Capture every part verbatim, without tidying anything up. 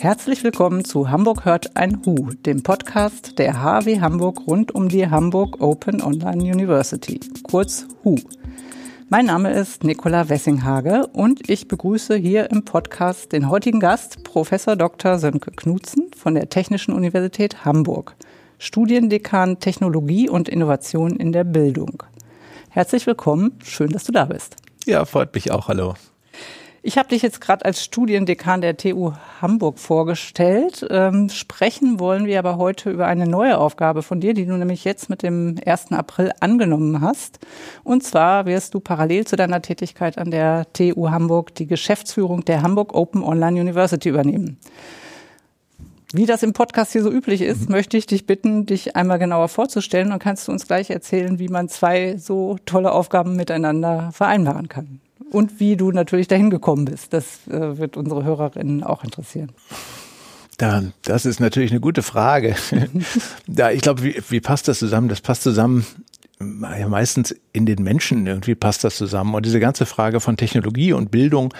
Herzlich willkommen zu Hamburg hört ein Hu, dem Podcast der H W Hamburg rund um die Hamburg Open Online University, kurz H U. Mein Name ist Nicola Wessinghage und ich begrüße hier im Podcast den heutigen Gast, Professor Doktor Sönke Knutzen von der Technischen Universität Hamburg, Studiendekan Technologie und Innovation in der Bildung. Herzlich willkommen, schön, dass du da bist. Ja, freut mich auch, hallo. Ich habe dich jetzt gerade als Studiendekan der T U Hamburg vorgestellt. Ähm, sprechen wollen wir aber heute über eine neue Aufgabe von dir, die du nämlich jetzt mit dem ersten April angenommen hast. Und zwar wirst du parallel zu deiner Tätigkeit an der T U Hamburg die Geschäftsführung der Hamburg Open Online University übernehmen. Wie das im Podcast hier so üblich ist, mhm. möchte ich dich bitten, dich einmal genauer vorzustellen und kannst du uns gleich erzählen, wie man zwei so tolle Aufgaben miteinander vereinbaren kann. Und wie du natürlich dahin gekommen bist. Das äh, wird unsere Hörerinnen auch interessieren. Da, das ist natürlich eine gute Frage. Da, ich glaube, wie, wie passt das zusammen? Das passt zusammen, ja, meistens in den Menschen irgendwie passt das zusammen. Und diese ganze Frage von Technologie und Bildung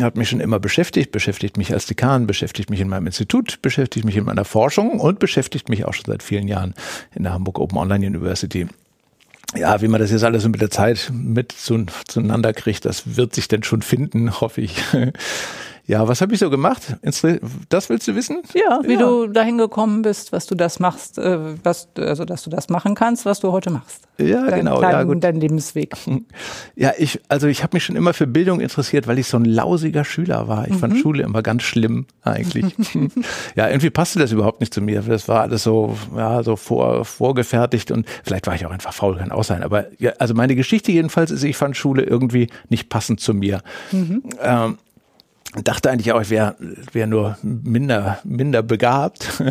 hat mich schon immer beschäftigt. Beschäftigt mich als Dekan, beschäftigt mich in meinem Institut, beschäftigt mich in meiner Forschung und beschäftigt mich auch schon seit vielen Jahren in der Hamburg Open Online University. Ja, wie man das jetzt alles mit der Zeit mit zu, zueinander kriegt, das wird sich denn schon finden, hoffe ich. Ja, was habe ich so gemacht? Das willst du wissen? Ja, wie ja. du dahin gekommen bist, was du das machst, was, also dass du das machen kannst, was du heute machst. Ja, dein genau. Kleinen, ja, gut. Dein Lebensweg. Ja, ich, also ich habe mich schon immer für Bildung interessiert, weil ich so ein lausiger Schüler war. Ich mhm. fand Schule immer ganz schlimm eigentlich. Ja, irgendwie passte das überhaupt nicht zu mir. Das war alles so, ja, so vor, vorgefertigt und vielleicht war ich auch einfach faul, kann auch sein. Aber ja, also meine Geschichte jedenfalls ist, ich fand Schule irgendwie nicht passend zu mir. Mhm. Ähm, Dachte eigentlich auch, ich wäre wär nur minder, minder begabt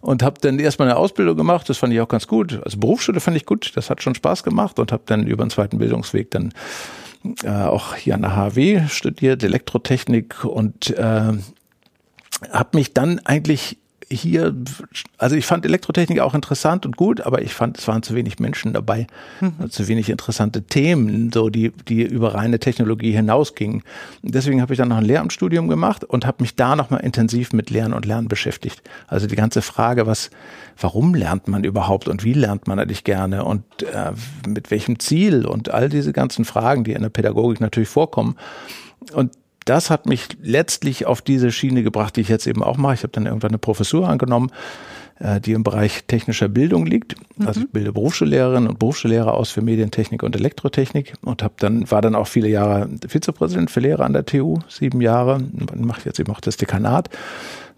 und habe dann erstmal eine Ausbildung gemacht, das fand ich auch ganz gut. Also Berufsschule fand ich gut, das hat schon Spaß gemacht und habe dann über den zweiten Bildungsweg dann äh, auch hier an der H W studiert, Elektrotechnik und äh, habe mich dann eigentlich hier, also ich fand Elektrotechnik auch interessant und gut, aber ich fand, es waren zu wenig Menschen dabei, mhm. zu wenig interessante Themen, so die, die über reine Technologie hinausgingen. Deswegen habe ich dann noch ein Lehramtsstudium gemacht und habe mich da nochmal intensiv mit Lernen und Lernen beschäftigt. Also die ganze Frage, was, warum lernt man überhaupt und wie lernt man eigentlich gerne und äh, mit welchem Ziel und all diese ganzen Fragen, die in der Pädagogik natürlich vorkommen. Und das hat mich letztlich auf diese Schiene gebracht, die ich jetzt eben auch mache. Ich habe dann irgendwann eine Professur angenommen, die im Bereich technischer Bildung liegt. Also ich bilde Berufsschullehrerinnen und Berufsschullehrer aus für Medientechnik und Elektrotechnik und habe dann war dann auch viele Jahre Vizepräsident für Lehrer an der T U, sieben Jahre. Mache jetzt eben auch das Dekanat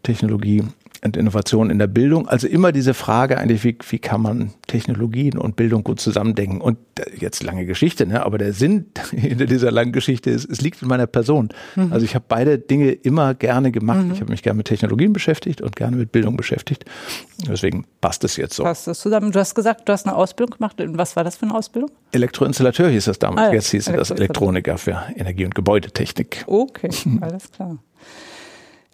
Technologie und Innovation in der Bildung. Also immer diese Frage eigentlich, wie, wie kann man Technologien und Bildung gut zusammendenken? Und jetzt lange Geschichte, ne? Aber der Sinn hinter dieser langen Geschichte ist, es liegt in meiner Person. Mhm. Also ich habe beide Dinge immer gerne gemacht. Mhm. Ich habe mich gerne mit Technologien beschäftigt und gerne mit Bildung beschäftigt. Deswegen passt es jetzt so. Passt das zusammen? Du hast gesagt, du hast eine Ausbildung gemacht. Was war das für eine Ausbildung? Elektroinstallateur hieß das damals. Ah, ja. Jetzt hieß das Elektroniker für Energie- und Gebäudetechnik. Okay, alles klar.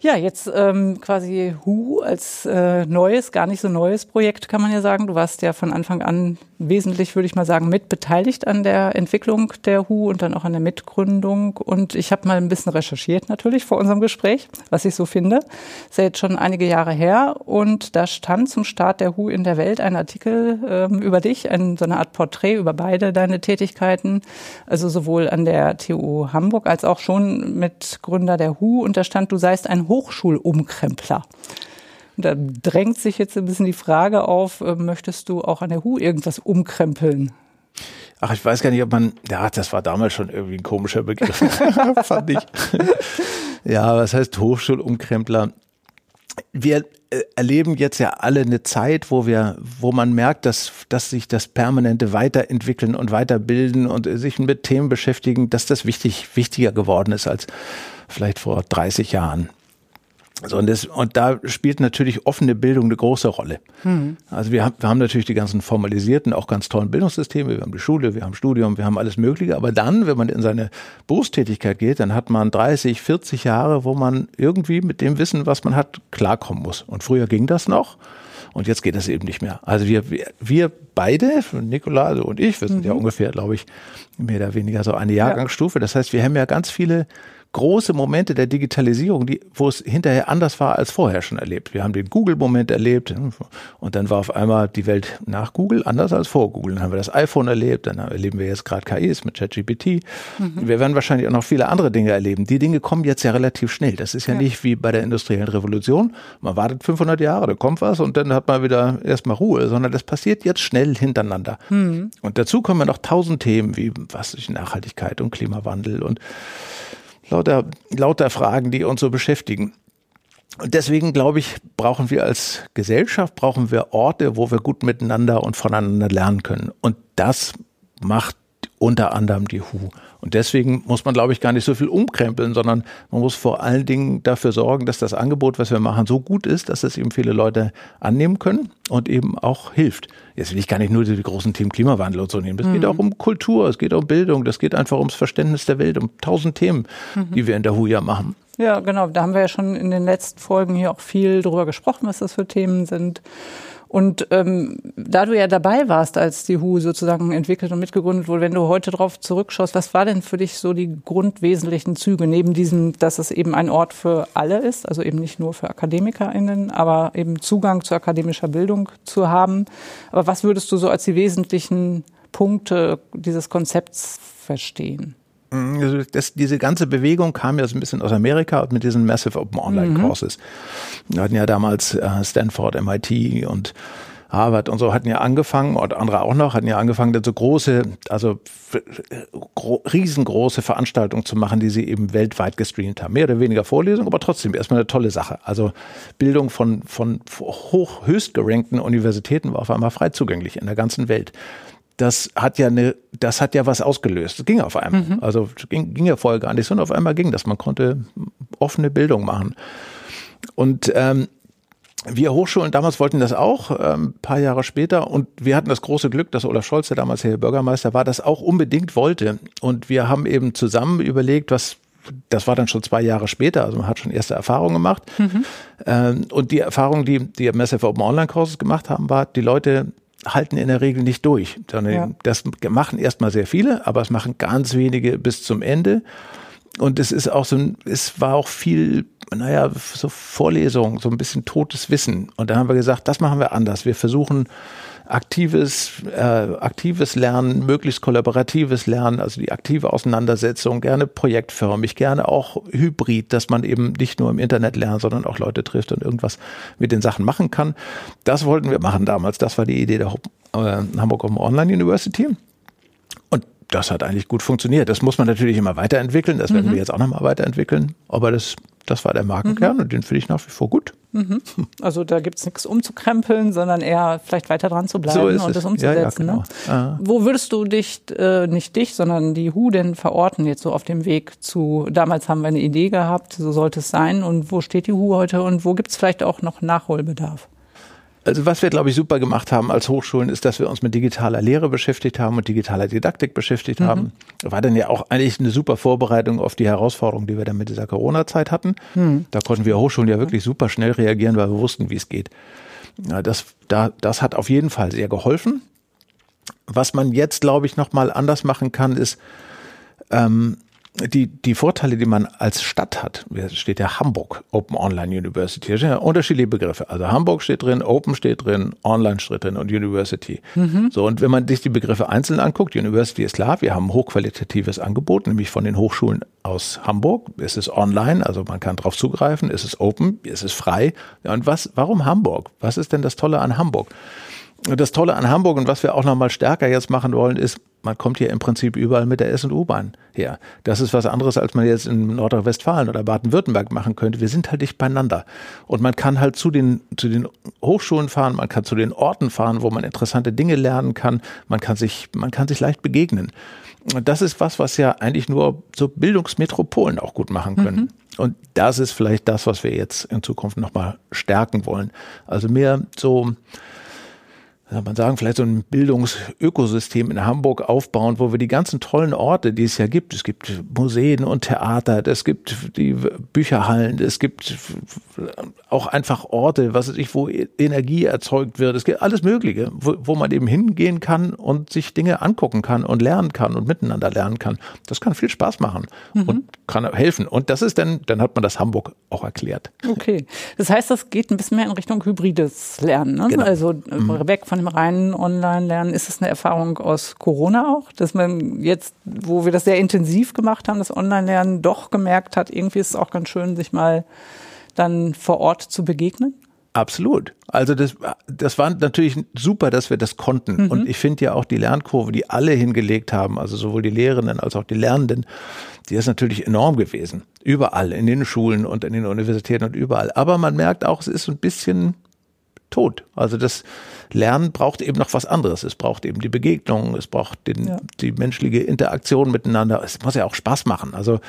Ja, jetzt ähm, quasi H U als äh, neues, gar nicht so neues Projekt, kann man ja sagen. Du warst ja von Anfang an wesentlich, würde ich mal sagen, mitbeteiligt an der Entwicklung der H U und dann auch an der Mitgründung. Und ich habe mal ein bisschen recherchiert natürlich vor unserem Gespräch, was ich so finde. Ist ja jetzt schon einige Jahre her. Und da stand zum Start der H U in der Welt ein Artikel ähm, über dich, ein, so eine Art Porträt über beide deine Tätigkeiten. Also sowohl an der T U Hamburg als auch schon Mitgründer der H U. Und da stand, du seist ein Hochschulumkrempler. Und da drängt sich jetzt ein bisschen die Frage auf, äh, möchtest du auch an der H U irgendwas umkrempeln? Ach, ich weiß gar nicht, ob man, ja, das war damals schon irgendwie ein komischer Begriff, fand ich. Ja, was heißt Hochschulumkrempler? Wir erleben jetzt ja alle eine Zeit, wo wir, wo man merkt, dass, dass sich das permanente Weiterentwickeln und Weiterbilden und sich mit Themen beschäftigen, dass das wichtig, wichtiger geworden ist als vielleicht vor dreißig Jahren. So, und, das, und da spielt natürlich offene Bildung eine große Rolle. Mhm. Also wir haben, wir haben natürlich die ganzen formalisierten, auch ganz tollen Bildungssysteme. Wir haben die Schule, wir haben Studium, wir haben alles Mögliche. Aber dann, wenn man in seine Berufstätigkeit geht, dann hat man dreißig, vierzig Jahre, wo man irgendwie mit dem Wissen, was man hat, klarkommen muss. Und früher ging das noch. Und jetzt geht das eben nicht mehr. Also wir, wir, wir beide, Nicola und ich, wir sind mhm. ja ungefähr, glaube ich, mehr oder weniger so eine Jahrgangsstufe. Das heißt, wir haben ja ganz viele große Momente der Digitalisierung, die, wo es hinterher anders war als vorher schon erlebt. Wir haben den Google-Moment erlebt und dann war auf einmal die Welt nach Google anders als vor Google. Dann haben wir das iPhone erlebt, dann erleben wir jetzt gerade K Is mit ChatGPT. Mhm. Wir werden wahrscheinlich auch noch viele andere Dinge erleben. Die Dinge kommen jetzt ja relativ schnell. Das ist ja, ja. nicht wie bei der industriellen Revolution. Man wartet fünfhundert Jahre, da kommt was und dann hat man wieder erstmal Ruhe, sondern das passiert jetzt schnell hintereinander. Mhm. Und dazu kommen ja noch tausend Themen wie was ist Nachhaltigkeit und Klimawandel und Lauter, lauter Fragen, die uns so beschäftigen. Und deswegen, glaube ich, brauchen wir als Gesellschaft, brauchen wir Orte, wo wir gut miteinander und voneinander lernen können. Und das macht unter anderem die W H O. Und deswegen muss man, glaube ich, gar nicht so viel umkrempeln, sondern man muss vor allen Dingen dafür sorgen, dass das Angebot, was wir machen, so gut ist, dass es eben viele Leute annehmen können und eben auch hilft. Jetzt will ich gar nicht nur die großen Themen Klimawandel und so nehmen. Es mhm. geht auch um Kultur, es geht um Bildung, das geht einfach ums Verständnis der Welt, um tausend Themen, mhm. die wir in der W H O ja machen. Ja, genau. Da haben wir ja schon in den letzten Folgen hier auch viel drüber gesprochen, was das für Themen sind. Und ähm, da du ja dabei warst, als die W H O sozusagen entwickelt und mitgegründet wurde, wenn du heute drauf zurückschaust, was war denn für dich so die grundwesentlichen Züge neben diesem, dass es eben ein Ort für alle ist, also eben nicht nur für AkademikerInnen, aber eben Zugang zu akademischer Bildung zu haben. Aber was würdest du so als die wesentlichen Punkte dieses Konzepts verstehen? Das, diese ganze Bewegung kam ja so ein bisschen aus Amerika mit diesen Massive Open Online Courses. Mhm. Wir hatten ja damals äh, Stanford, M I T und Harvard und so hatten ja angefangen, und andere auch noch, hatten ja angefangen, dann so große, also gro- riesengroße Veranstaltungen zu machen, die sie eben weltweit gestreamt haben. Mehr oder weniger Vorlesungen, aber trotzdem erstmal eine tolle Sache. Also Bildung von, von hoch, höchst gerankten Universitäten war auf einmal frei zugänglich in der ganzen Welt. Das hat ja eine, das hat ja was ausgelöst. Das ging auf einmal. Mhm. Also ging, ging ja vorher gar nicht, sondern auf einmal ging das. Man konnte offene Bildung machen. Und ähm, wir Hochschulen damals wollten das auch, ähm, ein paar Jahre später. Und wir hatten das große Glück, dass Olaf Scholz, der damals hier Bürgermeister war, das auch unbedingt wollte. Und wir haben eben zusammen überlegt, was, das war dann schon zwei Jahre später, also man hat schon erste Erfahrungen gemacht. Mhm. Ähm, und die Erfahrung, die die Massive Open Online Courses gemacht haben, war, die Leute halten in der Regel nicht durch, sondern ja. das machen erstmal sehr viele, aber es machen ganz wenige bis zum Ende. Und es ist auch so ein, es war auch viel, naja, so Vorlesung, so ein bisschen totes Wissen. Und da haben wir gesagt, das machen wir anders. Wir versuchen aktives, äh, aktives Lernen, möglichst kollaboratives Lernen, also die aktive Auseinandersetzung, gerne projektförmig, gerne auch hybrid, dass man eben nicht nur im Internet lernt, sondern auch Leute trifft und irgendwas mit den Sachen machen kann. Das wollten wir machen damals. Das war die Idee der äh, Hamburg Open Online University. Und das hat eigentlich gut funktioniert. Das muss man natürlich immer weiterentwickeln. Das werden mhm. wir jetzt auch nochmal weiterentwickeln. Aber das Das war der Markenkern mhm. und den finde ich nach wie vor gut. Mhm. Also da gibt es nichts umzukrempeln, sondern eher vielleicht weiter dran zu bleiben so und das umzusetzen. Ja, ja, genau. ne? Wo würdest du dich, äh, nicht dich, sondern die W H O denn verorten jetzt so auf dem Weg zu, damals haben wir eine Idee gehabt, so sollte es sein, und wo steht die W H O heute und wo gibt es vielleicht auch noch Nachholbedarf? Also was wir, glaube ich, super gemacht haben als Hochschulen, ist, dass wir uns mit digitaler Lehre beschäftigt haben und digitaler Didaktik beschäftigt mhm. haben. War dann ja auch eigentlich eine super Vorbereitung auf die Herausforderungen, die wir dann mit dieser Corona-Zeit hatten. Mhm. Da konnten wir Hochschulen ja wirklich super schnell reagieren, weil wir wussten, wie es geht. Ja, das, da, das hat auf jeden Fall sehr geholfen. Was man jetzt, glaube ich, nochmal anders machen kann, ist ähm, Die, die Vorteile, die man als Stadt hat, steht ja Hamburg Open Online University, das sind ja unterschiedliche Begriffe. Also Hamburg steht drin, Open steht drin, Online steht drin und University. Mhm. So, und wenn man sich die Begriffe einzeln anguckt, University ist klar, wir haben hochqualitatives Angebot, nämlich von den Hochschulen aus Hamburg. Es ist online, also man kann drauf zugreifen, es ist open, es ist frei. Ja, und was, warum Hamburg? Was ist denn das Tolle an Hamburg? Und das Tolle an Hamburg und was wir auch nochmal stärker jetzt machen wollen, ist, man kommt hier im Prinzip überall mit der S- und U-Bahn her. Das ist was anderes, als man jetzt in Nordrhein-Westfalen oder Baden-Württemberg machen könnte. Wir sind halt dicht beieinander. Und man kann halt zu den, zu den Hochschulen fahren, man kann zu den Orten fahren, wo man interessante Dinge lernen kann. Man kann sich, man kann sich leicht begegnen. Und das ist was, was ja eigentlich nur so Bildungsmetropolen auch gut machen können. Mhm. Und das ist vielleicht das, was wir jetzt in Zukunft nochmal stärken wollen. Also mehr so kann man sagen, vielleicht so ein Bildungsökosystem in Hamburg aufbauen, wo wir die ganzen tollen Orte, die es ja gibt, es gibt Museen und Theater, es gibt die Bücherhallen, es gibt auch einfach Orte, was weiß ich, wo Energie erzeugt wird, es gibt alles Mögliche, wo, wo man eben hingehen kann und sich Dinge angucken kann und lernen kann und miteinander lernen kann. Das kann viel Spaß machen mhm. und kann helfen. Und das ist dann, dann hat man das Hamburg auch erklärt. Okay, das heißt, das geht ein bisschen mehr in Richtung hybrides Lernen, ne? Genau. Also mhm. weg von dem reinen Online-Lernen. Ist es eine Erfahrung aus Corona auch, dass man jetzt, wo wir das sehr intensiv gemacht haben, das Online-Lernen doch gemerkt hat, irgendwie ist es auch ganz schön, sich mal dann vor Ort zu begegnen? Absolut. Also das, das war natürlich super, dass wir das konnten. Mhm. Und ich finde ja auch die Lernkurve, die alle hingelegt haben, also sowohl die Lehrenden als auch die Lernenden, die ist natürlich enorm gewesen. Überall, in den Schulen und in den Universitäten und überall. Aber man merkt auch, es ist ein bisschen tot. Also das Lernen braucht eben noch was anderes. Es braucht eben die Begegnung, es braucht den, ja. die menschliche Interaktion miteinander. Es muss ja auch Spaß machen. Also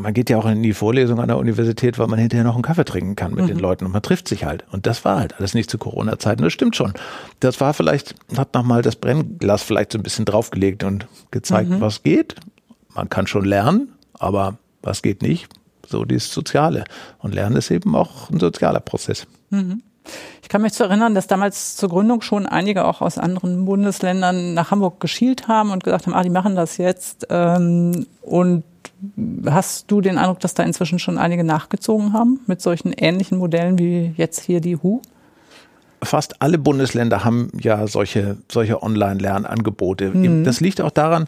man geht ja auch in die Vorlesung an der Universität, weil man hinterher noch einen Kaffee trinken kann mit mhm. den Leuten und man trifft sich halt. Und das war halt alles nicht zu Corona-Zeiten. Das stimmt schon. Das war vielleicht, hat nochmal das Brennglas vielleicht so ein bisschen draufgelegt und gezeigt, mhm. was geht. Man kann schon lernen, aber was geht nicht? So dieses Soziale. Und Lernen ist eben auch ein sozialer Prozess. Mhm. Ich kann mich zu erinnern, dass damals zur Gründung schon einige auch aus anderen Bundesländern nach Hamburg geschielt haben und gesagt haben, ah, die machen das jetzt. Und hast du den Eindruck, dass da inzwischen schon einige nachgezogen haben mit solchen ähnlichen Modellen wie jetzt hier die W H O? Fast alle Bundesländer haben ja solche, solche Online-Lernangebote. Mhm. Das liegt auch daran,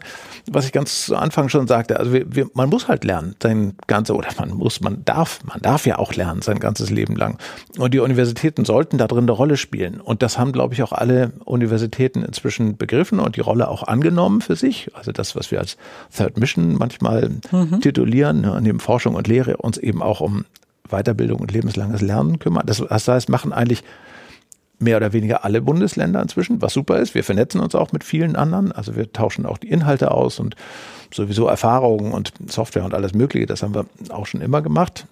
was ich ganz zu Anfang schon sagte. Also wir, wir, man muss halt lernen, sein ganzes, oder man muss, man darf, man darf ja auch lernen, sein ganzes Leben lang. Und die Universitäten sollten da drin eine Rolle spielen. Und das haben, glaube ich, auch alle Universitäten inzwischen begriffen und die Rolle auch angenommen für sich. Also das, was wir als Third Mission manchmal mhm. titulieren, neben Forschung und Lehre uns eben auch um Weiterbildung und lebenslanges Lernen kümmern. Das, das heißt, machen eigentlich mehr oder weniger alle Bundesländer inzwischen, was super ist. Wir vernetzen uns auch mit vielen anderen. Also wir tauschen auch die Inhalte aus und sowieso Erfahrungen und Software und alles Mögliche. Das haben wir auch schon immer gemacht.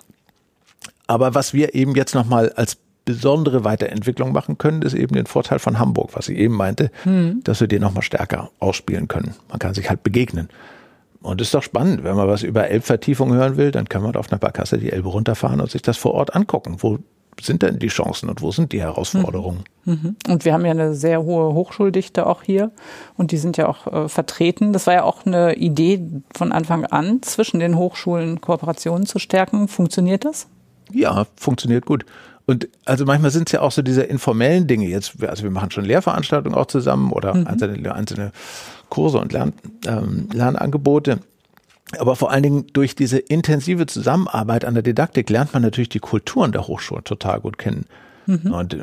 Aber was wir eben jetzt nochmal als besondere Weiterentwicklung machen können, ist eben den Vorteil von Hamburg, was ich eben meinte, hm. dass wir den nochmal stärker ausspielen können. Man kann sich halt begegnen. Und es ist doch spannend, wenn man was über Elbvertiefung hören will, dann kann man auf einer Barkasse die Elbe runterfahren und sich das vor Ort angucken, wo sind denn die Chancen und wo sind die Herausforderungen? Mhm. Und wir haben ja eine sehr hohe Hochschuldichte auch hier und die sind ja auch äh, vertreten. Das war ja auch eine Idee von Anfang an, zwischen den Hochschulen Kooperationen zu stärken. Funktioniert das? Ja, funktioniert gut. Und also manchmal sind es ja auch so diese informellen Dinge jetzt. Also wir machen schon Lehrveranstaltungen auch zusammen oder mhm. einzelne, einzelne Kurse und Lern, ähm, Lernangebote. Aber vor allen Dingen durch diese intensive Zusammenarbeit an der Didaktik lernt man natürlich die Kulturen der Hochschulen total gut kennen. Mhm. Und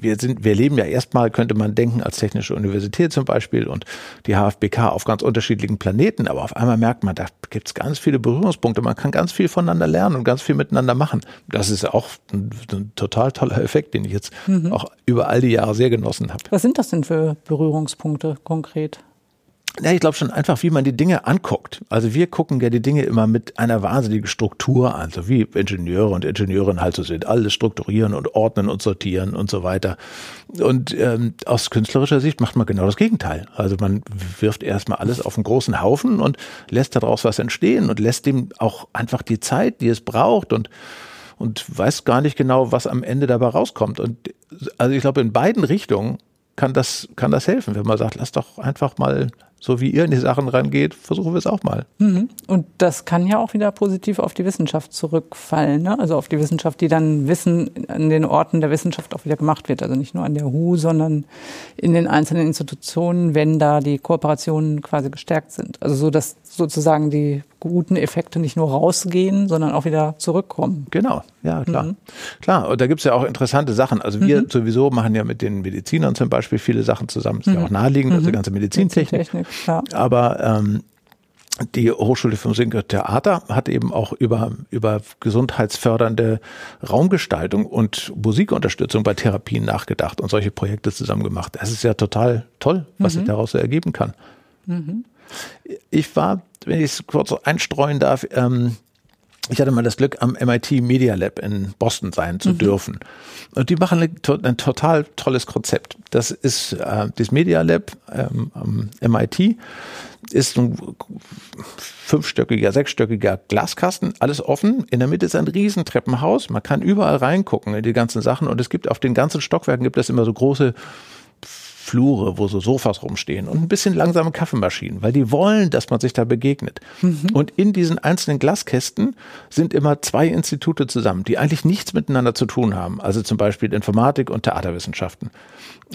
wir sind, wir leben ja erstmal, könnte man denken, als Technische Universität zum Beispiel und die H f B K auf ganz unterschiedlichen Planeten. Aber auf einmal merkt man, da gibt es ganz viele Berührungspunkte. Man kann ganz viel voneinander lernen und ganz viel miteinander machen. Das ist auch ein, ein total toller Effekt, den ich jetzt mhm. auch über all die Jahre sehr genossen habe. Was sind das denn für Berührungspunkte konkret? Ja, ich glaube schon einfach, wie man die Dinge anguckt. Also wir gucken ja die Dinge immer mit einer wahnsinnigen Struktur an, so wie Ingenieure und Ingenieurinnen halt so sind. Alles strukturieren und ordnen und sortieren und so weiter. Und ähm, aus künstlerischer Sicht macht man genau das Gegenteil. Also man wirft erstmal alles auf einen großen Haufen und lässt daraus was entstehen und lässt dem auch einfach die Zeit, die es braucht und und weiß gar nicht genau, was am Ende dabei rauskommt. Und also ich glaube, in beiden Richtungen kann das, kann das helfen, wenn man sagt, lass doch einfach mal, so wie ihr in die Sachen rangeht, versuchen wir es auch mal. Mhm. Und das kann ja auch wieder positiv auf die Wissenschaft zurückfallen, ne? Also auf die Wissenschaft, die dann Wissen an den Orten der Wissenschaft auch wieder gemacht wird. Also nicht nur an der W H O, sondern in den einzelnen Institutionen, wenn da die Kooperationen quasi gestärkt sind. Also so, dass sozusagen die guten Effekte nicht nur rausgehen, sondern auch wieder zurückkommen. Genau, ja, klar. Mhm. Klar, und da gibt es ja auch interessante Sachen. Also wir mhm. sowieso machen ja mit den Medizinern zum Beispiel viele Sachen zusammen. Das ist mhm. ja auch naheliegend, mhm. also die ganze Medizintechnik. Medizintechnik. Ja. Aber ähm, die Hochschule für Musik und Theater hat eben auch über, über gesundheitsfördernde Raumgestaltung und Musikunterstützung bei Therapien nachgedacht und solche Projekte zusammen gemacht. Das ist ja total toll, was mhm. sich daraus so ergeben kann. Mhm. Ich war, wenn ich es kurz einstreuen darf, ähm, Ich hatte mal das Glück, am M I T Media Lab in Boston sein zu mhm. dürfen. Und die machen ein, to- ein total tolles Konzept. Das ist äh, das Media Lab ähm, am M I T, ist ein fünfstöckiger, sechsstöckiger Glaskasten, alles offen. In der Mitte ist ein Riesentreppenhaus. Man kann überall reingucken in die ganzen Sachen. Und es gibt auf den ganzen Stockwerken gibt es immer so große Flure, wo so Sofas rumstehen und ein bisschen langsame Kaffeemaschinen, weil die wollen, dass man sich da begegnet. Mhm. Und in diesen einzelnen Glaskästen sind immer zwei Institute zusammen, die eigentlich nichts miteinander zu tun haben. Also zum Beispiel Informatik und Theaterwissenschaften.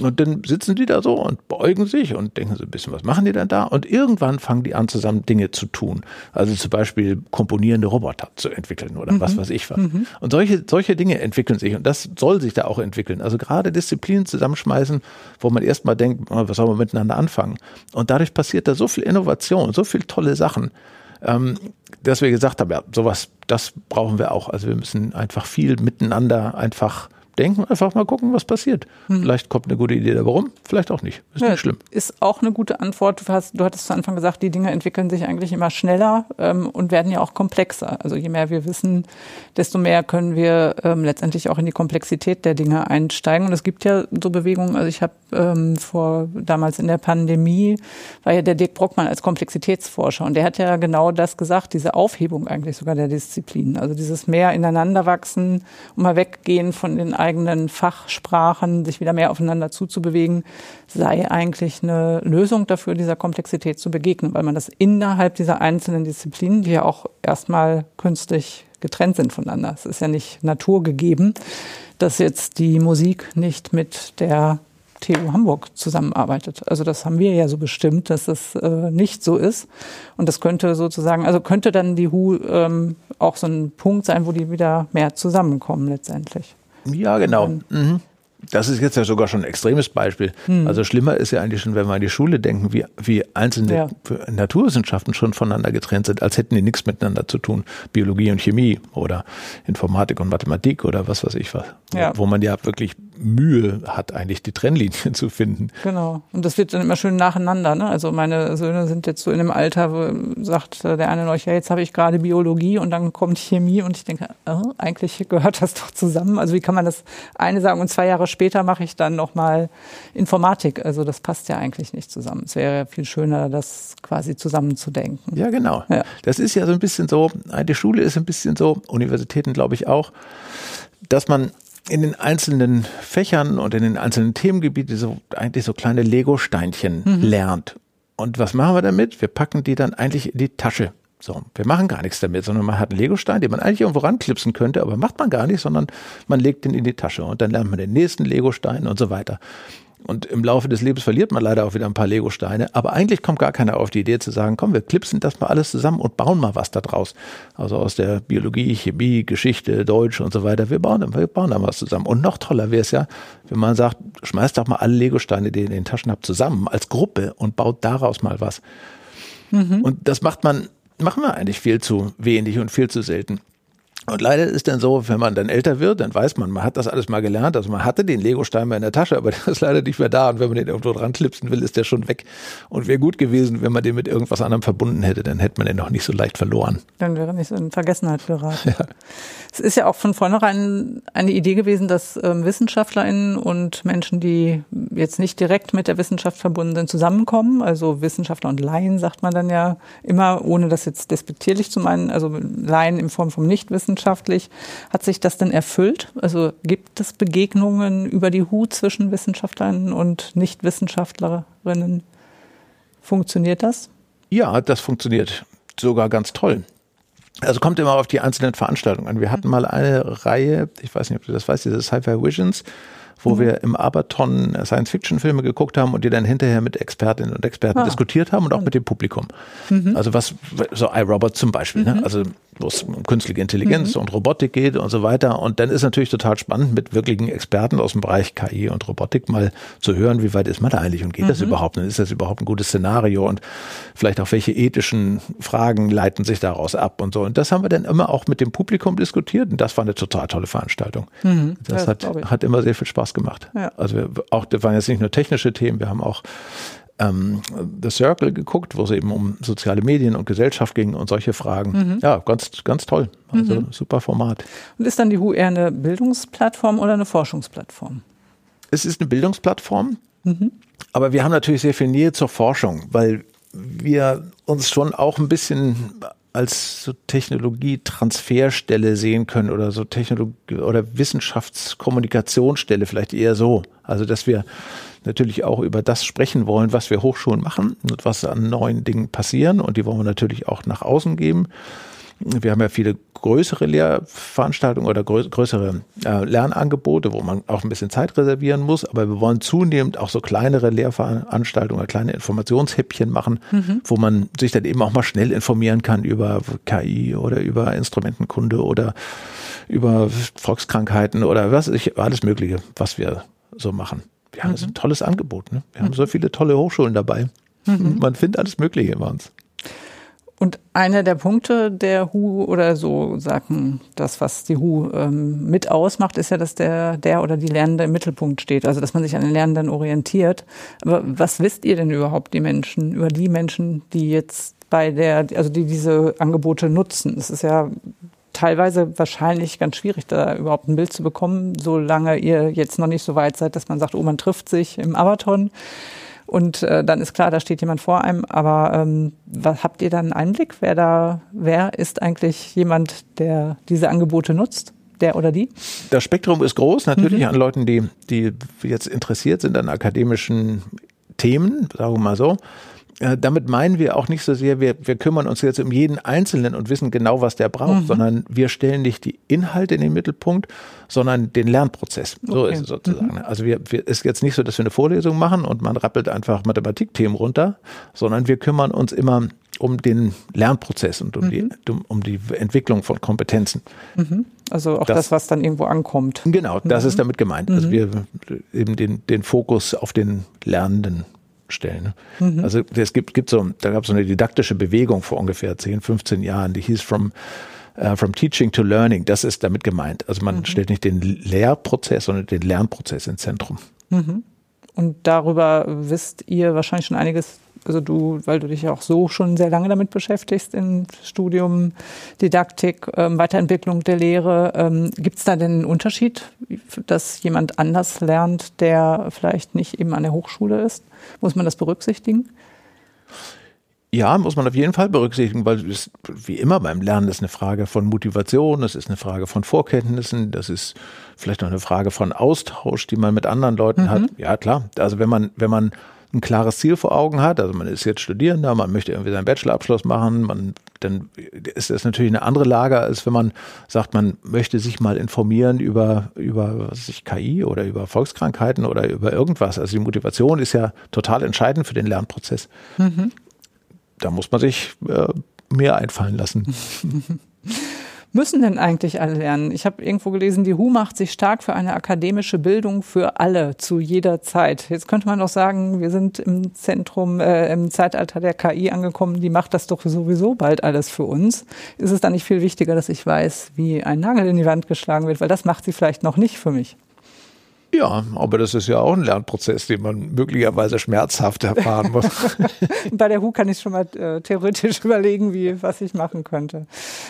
Und dann sitzen die da so und beugen sich und denken so ein bisschen, was machen die denn da? Und irgendwann fangen die an, zusammen Dinge zu tun. Also zum Beispiel komponierende Roboter zu entwickeln oder mhm. was weiß ich was. Mhm. Und solche, solche Dinge entwickeln sich und das soll sich da auch entwickeln. Also gerade Disziplinen zusammenschmeißen, wo man erst mal denkt, was soll man miteinander anfangen? Und dadurch passiert da so viel Innovation, so viele tolle Sachen, dass wir gesagt haben, ja, sowas, das brauchen wir auch. Also wir müssen einfach viel miteinander einfach denken, einfach mal gucken, was passiert. Hm. Vielleicht kommt eine gute Idee dabei rum, vielleicht auch nicht. Ist ja nicht schlimm. Ist auch eine gute Antwort. Du, hast, du hattest zu Anfang gesagt, die Dinge entwickeln sich eigentlich immer schneller ähm, und werden ja auch komplexer. Also je mehr wir wissen, desto mehr können wir ähm, letztendlich auch in die Komplexität der Dinge einsteigen. Und es gibt ja so Bewegungen, also ich habe ähm, vor damals in der Pandemie, war ja der Dirk Brockmann als Komplexitätsforscher und der hat ja genau das gesagt, diese Aufhebung eigentlich sogar der Disziplinen. Also dieses mehr ineinanderwachsen und mal weggehen von den eigenen eigenen Fachsprachen, sich wieder mehr aufeinander zuzubewegen, sei eigentlich eine Lösung dafür, dieser Komplexität zu begegnen, weil man das innerhalb dieser einzelnen Disziplinen, die ja auch erstmal künstlich getrennt sind voneinander, es ist ja nicht naturgegeben, dass jetzt die Musik nicht mit der T U Hamburg zusammenarbeitet. Also das haben wir ja so bestimmt, dass das äh, nicht so ist. Und das könnte sozusagen, also könnte dann die W H O ähm, auch so ein Punkt sein, wo die wieder mehr zusammenkommen letztendlich. Ja, genau. Mhm. Das ist jetzt ja sogar schon ein extremes Beispiel. Mhm. Also schlimmer ist ja eigentlich schon, wenn wir an die Schule denken, wie, wie einzelne ja. Naturwissenschaften schon voneinander getrennt sind, als hätten die nichts miteinander zu tun. Biologie und Chemie oder Informatik und Mathematik oder was weiß ich was. Ja. Wo man ja wirklich Mühe hat, eigentlich die Trennlinien zu finden. Genau. Und das wird dann immer schön nacheinander. Ne? Also meine Söhne sind jetzt so in einem Alter, wo sagt der eine euch, ja, jetzt habe ich gerade Biologie und dann kommt Chemie und ich denke, oh, eigentlich gehört das doch zusammen. Also wie kann man das eine sagen und zwei Jahre später mache ich dann nochmal Informatik. Also das passt ja eigentlich nicht zusammen. Es wäre ja viel schöner, das quasi zusammenzudenken. Ja, genau. Ja. Das ist ja so ein bisschen so, die Schule ist ein bisschen so, Universitäten glaube ich auch, dass man in den einzelnen Fächern und in den einzelnen Themengebieten so eigentlich so kleine Lego-Steinchen mhm. lernt. Und was machen wir damit? Wir packen die dann eigentlich in die Tasche. So, wir machen gar nichts damit, sondern man hat einen Legostein, den man eigentlich irgendwo ranklipsen könnte, aber macht man gar nicht, sondern man legt den in die Tasche und dann lernt man den nächsten Legostein und so weiter. Und im Laufe des Lebens verliert man leider auch wieder ein paar Legosteine, aber eigentlich kommt gar keiner auf die Idee zu sagen, komm, wir klipsen das mal alles zusammen und bauen mal was da draus. Also aus der Biologie, Chemie, Geschichte, Deutsch und so weiter, wir bauen, wir bauen da was zusammen. Und noch toller wäre es ja, wenn man sagt, schmeißt doch mal alle Legosteine, die ihr in den Taschen habt, zusammen als Gruppe und baut daraus mal was. Mhm. Und das macht man machen wir eigentlich viel zu wenig und viel zu selten. Und leider ist dann so, wenn man dann älter wird, dann weiß man, man hat das alles mal gelernt. Also man hatte den Legostein mal in der Tasche, aber der ist leider nicht mehr da. Und wenn man den irgendwo dran klipsen will, ist der schon weg. Und wäre gut gewesen, wenn man den mit irgendwas anderem verbunden hätte, dann hätte man den noch nicht so leicht verloren. Dann wäre nicht so in Vergessenheit geraten. Ja. Es ist ja auch von vornherein eine Idee gewesen, dass ähm, WissenschaftlerInnen und Menschen, die jetzt nicht direkt mit der Wissenschaft verbunden sind, zusammenkommen. Also Wissenschaftler und Laien sagt man dann ja immer, ohne das jetzt despektierlich zu meinen. Also Laien in Form vom Nichtwissenschaftler. Hat sich das denn erfüllt? Also gibt es Begegnungen über die W H O zwischen Wissenschaftlern und Nichtwissenschaftlerinnen? Funktioniert das? Ja, das funktioniert sogar ganz toll. Also kommt immer auf die einzelnen Veranstaltungen an. Wir hatten mal eine Reihe, ich weiß nicht, ob du das weißt, diese Sci-Fi Visions, wo mhm. wir im Abaton Science-Fiction-Filme geguckt haben und die dann hinterher mit Expertinnen und Experten ah. diskutiert haben und auch mit dem Publikum. Mhm. Also was, so iRobot zum Beispiel, mhm. ne? Also wo es um künstliche Intelligenz mhm. und Robotik geht und so weiter. Und dann ist natürlich total spannend, mit wirklichen Experten aus dem Bereich K I und Robotik mal zu hören, wie weit ist man da eigentlich und geht mhm. das überhaupt? Und ist das überhaupt ein gutes Szenario? Und vielleicht auch welche ethischen Fragen leiten sich daraus ab und so. Und das haben wir dann immer auch mit dem Publikum diskutiert und das war eine total tolle Veranstaltung. Mhm. Das, das hat, hat immer sehr viel Spaß gemacht. Ja. Also wir, auch, das waren jetzt nicht nur technische Themen, wir haben auch ähm, The Circle geguckt, wo es eben um soziale Medien und Gesellschaft ging und solche Fragen. Mhm. Ja, ganz, ganz toll. Also mhm. super Format. Und ist dann die H U eher eine Bildungsplattform oder eine Forschungsplattform? Es ist eine Bildungsplattform, mhm. aber wir haben natürlich sehr viel Nähe zur Forschung, weil wir uns schon auch ein bisschen als so Technologietransferstelle sehen können oder so Technologie- oder Wissenschaftskommunikationsstelle vielleicht eher so. Also dass wir natürlich auch über das sprechen wollen, was wir Hochschulen machen und was an neuen Dingen passieren, und die wollen wir natürlich auch nach außen geben. Wir haben ja viele größere Lehrveranstaltungen oder größere äh, Lernangebote, wo man auch ein bisschen Zeit reservieren muss. Aber wir wollen zunehmend auch so kleinere Lehrveranstaltungen oder kleine Informationshäppchen machen, mhm. wo man sich dann eben auch mal schnell informieren kann über K I oder über Instrumentenkunde oder über Volkskrankheiten oder was ich alles Mögliche, was wir so machen. Ja, mhm. das ist ein tolles Angebot. Ne? Wir mhm. haben so viele tolle Hochschulen dabei. Mhm. Man findet alles Mögliche bei uns. Und einer der Punkte der H U oder so sagen, das, was die H U ähm, mit ausmacht, ist ja, dass der, der oder die Lernende im Mittelpunkt steht. Also, dass man sich an den Lernenden orientiert. Aber was wisst ihr denn überhaupt die Menschen, über die Menschen, die jetzt bei der, also die diese Angebote nutzen? Es ist ja teilweise wahrscheinlich ganz schwierig, da überhaupt ein Bild zu bekommen, solange ihr jetzt noch nicht so weit seid, dass man sagt, oh, man trifft sich im Abaton. Und äh, dann ist klar, da steht jemand vor einem, aber ähm, was, habt ihr dann einen Einblick, wer da, wer ist eigentlich jemand, der diese Angebote nutzt, der oder die? Das Spektrum ist groß, natürlich mhm. an Leuten, die, die jetzt interessiert sind an akademischen Themen, sagen wir mal so. Äh, damit meinen wir auch nicht so sehr, wir, wir kümmern uns jetzt um jeden Einzelnen und wissen genau, was der braucht, mhm. sondern wir stellen nicht die Inhalte in den Mittelpunkt, sondern den Lernprozess. So okay. ist es sozusagen. Mhm. Also wir, wir, ist jetzt nicht so, dass wir eine Vorlesung machen und man rappelt einfach Mathematikthemen runter, sondern wir kümmern uns immer um den Lernprozess und um, mhm. die, um die Entwicklung von Kompetenzen. Mhm. Also auch das, das, was dann irgendwo ankommt. Genau, das mhm. ist damit gemeint. Also wir eben den, den Fokus auf den Lernenden stellen. Mhm. Also es gibt, gibt so, da gab es so eine didaktische Bewegung vor ungefähr zehn, fünfzehn Jahren, die hieß From Uh, from Teaching to Learning, das ist damit gemeint. Also man mhm. stellt nicht den Lehrprozess, sondern den Lernprozess ins Zentrum. Mhm. Und darüber wisst ihr wahrscheinlich schon einiges, also du, weil du dich ja auch so schon sehr lange damit beschäftigst, im Studium, Didaktik, ähm, Weiterentwicklung der Lehre. Ähm, gibt es da denn einen Unterschied, dass jemand anders lernt, der vielleicht nicht eben an der Hochschule ist? Muss man das berücksichtigen? Ja, muss man auf jeden Fall berücksichtigen, weil es wie immer beim Lernen ist eine Frage von Motivation, das ist eine Frage von Vorkenntnissen, das ist vielleicht noch eine Frage von Austausch, die man mit anderen Leuten mhm. hat. Ja, klar. Also wenn man, wenn man ein klares Ziel vor Augen hat, also man ist jetzt Studierender, man möchte irgendwie seinen Bachelorabschluss machen, man, dann ist das natürlich eine andere Lage, als wenn man sagt, man möchte sich mal informieren über, über was weiß ich, K I oder über Volkskrankheiten oder über irgendwas. Also die Motivation ist ja total entscheidend für den Lernprozess. Mhm. Da muss man sich äh, mehr einfallen lassen. Müssen denn eigentlich alle lernen? Ich habe irgendwo gelesen, die H U macht sich stark für eine akademische Bildung für alle zu jeder Zeit. Jetzt könnte man doch sagen, wir sind im Zentrum, äh, im Zeitalter der K I angekommen, die macht das doch sowieso bald alles für uns. Ist es dann nicht viel wichtiger, dass ich weiß, wie ein Nagel in die Wand geschlagen wird? Weil das macht sie vielleicht noch nicht für mich. Ja, aber das ist ja auch ein Lernprozess, den man möglicherweise schmerzhaft erfahren muss. Bei der H U kann ich schon mal äh, theoretisch überlegen, wie, was ich machen könnte.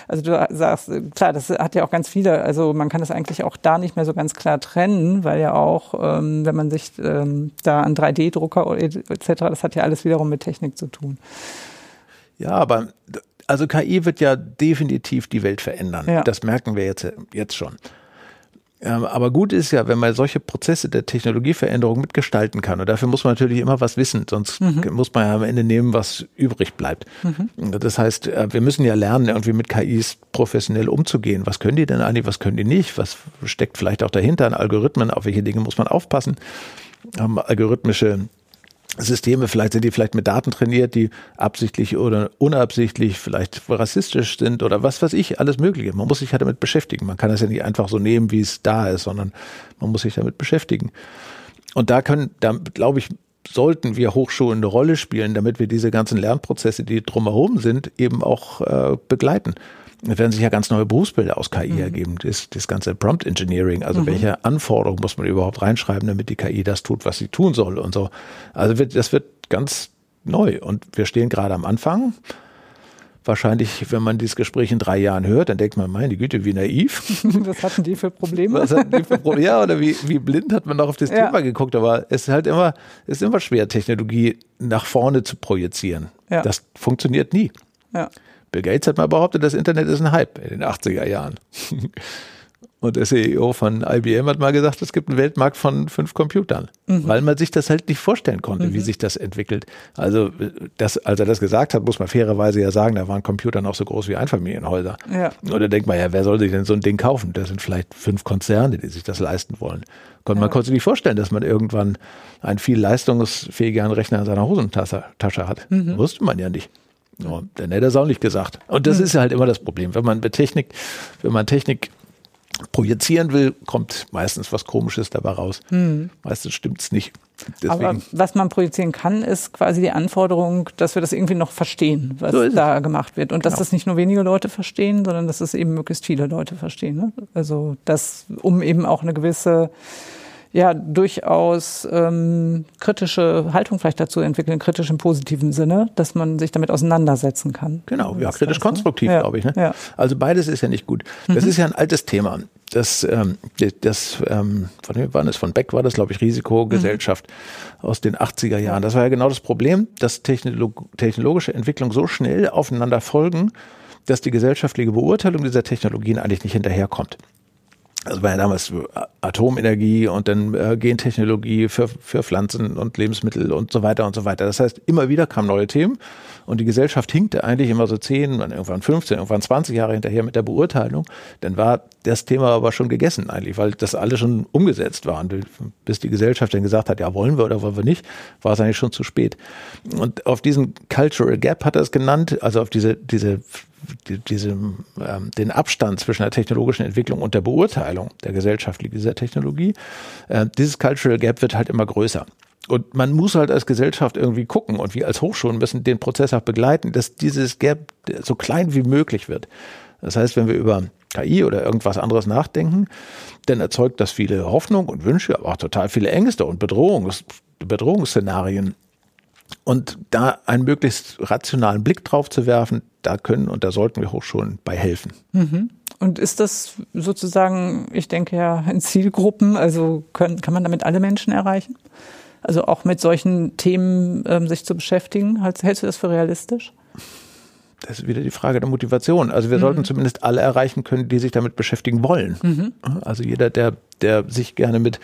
Also du sagst, klar, das hat ja auch ganz viele, also man kann das eigentlich auch da nicht mehr so ganz klar trennen, weil ja auch, ähm, wenn man sich ähm, da an drei D Drucker et cetera, das hat ja alles wiederum mit Technik zu tun. Ja, aber also K I wird ja definitiv die Welt verändern. Ja. Das merken wir jetzt, jetzt schon. Aber gut ist ja, wenn man solche Prozesse der Technologieveränderung mitgestalten kann. Und dafür muss man natürlich immer was wissen, sonst mhm. muss man ja am Ende nehmen, was übrig bleibt. Mhm. Das heißt, wir müssen ja lernen, irgendwie mit K Is professionell umzugehen. Was können die denn eigentlich, was können die nicht? Was steckt vielleicht auch dahinter an Algorithmen? Auf welche Dinge muss man aufpassen? Haben algorithmische Systeme, vielleicht sind die vielleicht mit Daten trainiert, die absichtlich oder unabsichtlich vielleicht rassistisch sind oder was weiß ich, alles Mögliche. Man muss sich ja damit beschäftigen. Man kann das ja nicht einfach so nehmen, wie es da ist, sondern man muss sich damit beschäftigen. Und da können, da glaube ich, sollten wir Hochschulen eine Rolle spielen, damit wir diese ganzen Lernprozesse, die drumherum sind, eben auch äh, begleiten. Da werden sich ja ganz neue Berufsbilder aus K I mhm. ergeben. Das, das ganze Prompt Engineering, also mhm. welche Anforderungen muss man überhaupt reinschreiben, damit die K I das tut, was sie tun soll und so. Also wird, das wird ganz neu und wir stehen gerade am Anfang. Wahrscheinlich, wenn man dieses Gespräch in drei Jahren hört, dann denkt man, meine Güte, wie naiv. Was hatten die für Probleme? Was hatten die für Probleme? Ja, oder wie, wie blind hat man noch auf das ja. Thema geguckt. Aber es ist halt immer, es ist immer schwer, Technologie nach vorne zu projizieren. Ja. Das funktioniert nie. Ja. Bill Gates hat mal behauptet, das Internet ist ein Hype in den achtziger Jahren. Und der C E O von I B M hat mal gesagt, es gibt einen Weltmarkt von fünf Computern, mhm. weil man sich das halt nicht vorstellen konnte, mhm. wie sich das entwickelt. Also das, als er das gesagt hat, muss man fairerweise ja sagen, da waren Computer noch so groß wie Einfamilienhäuser. Ja. Und da denkt man ja, wer soll sich denn so ein Ding kaufen? Das sind vielleicht fünf Konzerne, die sich das leisten wollen. Und man ja. konnte sich nicht vorstellen, dass man irgendwann einen viel leistungsfähigeren Rechner in seiner Hosentasche Tasche hat. Mhm. Wusste man ja nicht. Ja, dann hätte er es auch nicht gesagt. Und das mhm. ist halt immer das Problem. Wenn man mit Technik, wenn man Technik projizieren will, kommt meistens was Komisches dabei raus. Hm. Meistens stimmt es nicht. Deswegen. Aber was man projizieren kann, ist quasi die Anforderung, dass wir das irgendwie noch verstehen, was so da gemacht wird. Und genau. dass das nicht nur wenige Leute verstehen, sondern dass das eben möglichst viele Leute verstehen. Ne? Also das, um eben auch eine gewisse, ja, durchaus ähm, kritische Haltung vielleicht dazu entwickeln, kritisch im positiven Sinne, dass man sich damit auseinandersetzen kann. Genau, ja, kritisch-konstruktiv, ja. glaube ich. Ne? Ja. Also beides ist ja nicht gut. Das mhm. ist ja ein altes Thema. Das, ähm, das ähm, von wem war das? Von Beck war das, glaube ich, Risikogesellschaft mhm. aus den achtziger Jahren. Das war ja genau das Problem, dass Technolog- technologische Entwicklung so schnell aufeinander folgen, dass die gesellschaftliche Beurteilung dieser Technologien eigentlich nicht hinterherkommt. Also war ja damals Atomenergie und dann äh, Gentechnologie für, für Pflanzen und Lebensmittel und so weiter und so weiter. Das heißt, immer wieder kamen neue Themen und die Gesellschaft hinkte eigentlich immer so zehn, dann irgendwann fünfzehn, irgendwann zwanzig Jahre hinterher mit der Beurteilung. Dann war das Thema aber schon gegessen eigentlich, weil das alles schon umgesetzt war. Und bis die Gesellschaft dann gesagt hat, ja, wollen wir oder wollen wir nicht, war es eigentlich schon zu spät. Und auf diesen Cultural Gap hat er es genannt, also auf diese diese Diesem, ähm, den Abstand zwischen der technologischen Entwicklung und der Beurteilung der Gesellschaft dieser Technologie, äh, dieses Cultural Gap wird halt immer größer. Und man muss halt als Gesellschaft irgendwie gucken und wir als Hochschulen müssen den Prozess auch begleiten, dass dieses Gap so klein wie möglich wird. Das heißt, wenn wir über K I oder irgendwas anderes nachdenken, dann erzeugt das viele Hoffnung und Wünsche, aber auch total viele Ängste und Bedrohungs- Bedrohungsszenarien. Und da einen möglichst rationalen Blick drauf zu werfen, da können und da sollten wir Hochschulen bei helfen. Mhm. Und ist das sozusagen, ich denke ja, in Zielgruppen, also können, kann man damit alle Menschen erreichen? Also auch mit solchen Themen ähm, sich zu beschäftigen, hältst du das für realistisch? Das ist wieder die Frage der Motivation. Also wir mhm. sollten zumindest alle erreichen können, die sich damit beschäftigen wollen. Mhm. Also jeder, der, der sich gerne mit,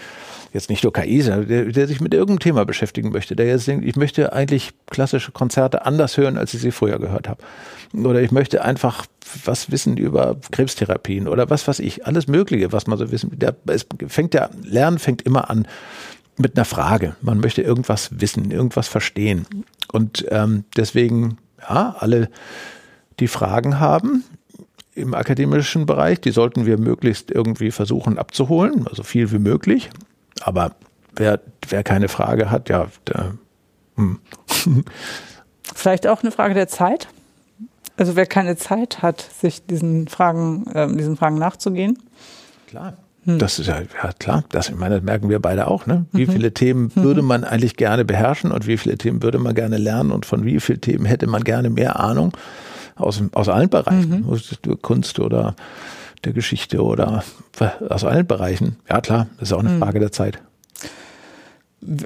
jetzt nicht nur K I, sondern der, der sich mit irgendeinem Thema beschäftigen möchte, der jetzt denkt, ich möchte eigentlich klassische Konzerte anders hören, als ich sie vorher gehört habe. Oder ich möchte einfach was wissen über Krebstherapien oder was weiß ich, alles Mögliche, was man so wissen will. Es fängt ja, Lernen fängt immer an mit einer Frage. Man möchte irgendwas wissen, irgendwas verstehen. Und ähm, deswegen... Ja, alle, die Fragen haben im akademischen Bereich, die sollten wir möglichst irgendwie versuchen abzuholen, also viel wie möglich. Aber wer, wer keine Frage hat, ja. Der, hm. Vielleicht auch eine Frage der Zeit. Also wer keine Zeit hat, sich diesen Fragen, äh, diesen Fragen nachzugehen. Klar. Das ist ja, ja klar, das, ich meine, das merken wir beide auch, ne? Wie viele Themen würde man eigentlich gerne beherrschen und wie viele Themen würde man gerne lernen und von wie vielen Themen hätte man gerne mehr Ahnung aus, aus allen Bereichen, mhm. Kunst oder der Geschichte oder aus allen Bereichen. Ja klar, das ist auch eine mhm. Frage der Zeit.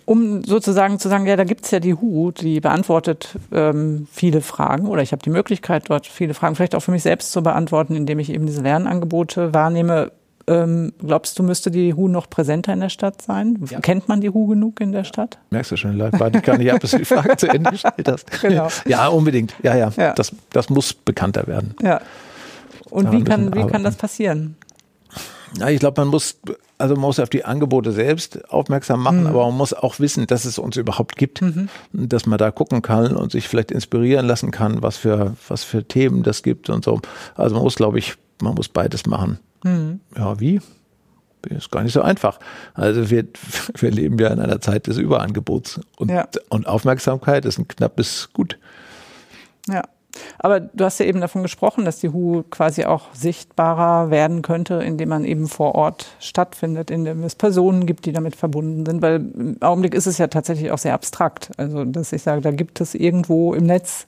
Um sozusagen zu sagen, ja, da gibt's ja die W H O, die beantwortet ähm, viele Fragen oder ich habe die Möglichkeit, dort viele Fragen vielleicht auch für mich selbst zu beantworten, indem ich eben diese Lernangebote wahrnehme. Glaubst du, müsste die W H O noch präsenter in der Stadt sein? Ja. Kennt man die W H O genug in der Stadt? Merkst du schon, warte gar nicht ab, bis du die Frage zu Ende gestellt hast. Genau. Ja, unbedingt. Ja, ja, ja. Das, das muss bekannter werden. Ja. Und da wie, kann, wie kann das passieren? Ja, ich glaube, man muss, also man muss auf die Angebote selbst aufmerksam machen, mhm. aber man muss auch wissen, dass es uns überhaupt gibt, mhm. dass man da gucken kann und sich vielleicht inspirieren lassen kann, was für, was für Themen das gibt und so. Also man muss, glaube ich, man muss beides machen. Mhm. Ja, wie? Ist gar nicht so einfach. Also wir, wir leben ja in einer Zeit des Überangebots und, ja. und Aufmerksamkeit ist ein knappes Gut. Ja, Aber du hast ja eben davon gesprochen, dass die W H O quasi auch sichtbarer werden könnte, indem man eben vor Ort stattfindet, indem es Personen gibt, die damit verbunden sind. Weil im Augenblick ist es ja tatsächlich auch sehr abstrakt. Also dass ich sage, da gibt es irgendwo im Netz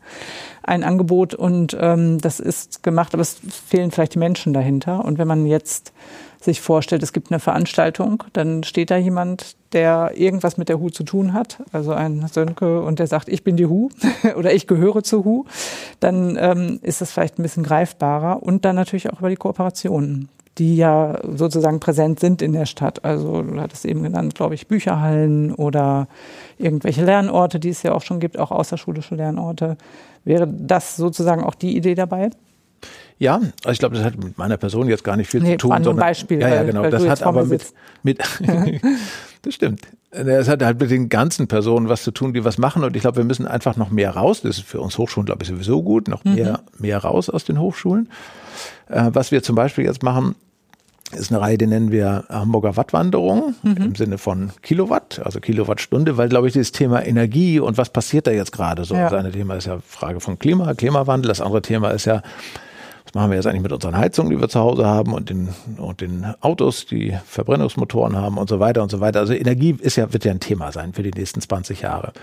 ein Angebot und ähm, das ist gemacht, aber es fehlen vielleicht die Menschen dahinter. Und wenn man jetzt sich vorstellt, es gibt eine Veranstaltung, dann steht da jemand, der irgendwas mit der W H O zu tun hat, also ein Sönke, und der sagt, ich bin die W H O oder ich gehöre zur W H O, dann ähm, ist das vielleicht ein bisschen greifbarer. Und dann natürlich auch über die Kooperationen, die ja sozusagen präsent sind in der Stadt. Also du hattest eben genannt, glaube ich, Bücherhallen oder irgendwelche Lernorte, die es ja auch schon gibt, auch außerschulische Lernorte. Wäre das sozusagen auch die Idee dabei? Ja, also ich glaube, das hat mit meiner Person jetzt gar nicht viel nee, zu tun. Sondern, Beispiel, ja, ja, genau. Das hat aber mit, mit das stimmt. Das hat halt mit den ganzen Personen was zu tun, die was machen. Und ich glaube, wir müssen einfach noch mehr raus. Das ist für uns Hochschulen, glaube ich, sowieso gut. Noch mhm. mehr, mehr raus aus den Hochschulen. Äh, was wir zum Beispiel jetzt machen, ist eine Reihe, die nennen wir Hamburger Wattwanderung mhm. im Sinne von Kilowatt, also Kilowattstunde, weil, glaube ich, dieses Thema Energie und was passiert da jetzt gerade so. Ja. Das eine Thema ist ja Frage von Klima, Klimawandel. Das andere Thema ist ja, was machen wir jetzt eigentlich mit unseren Heizungen, die wir zu Hause haben und den, und den Autos, die Verbrennungsmotoren haben und so weiter und so weiter. Also Energie ist ja, wird ja ein Thema sein für die nächsten zwanzig Jahre.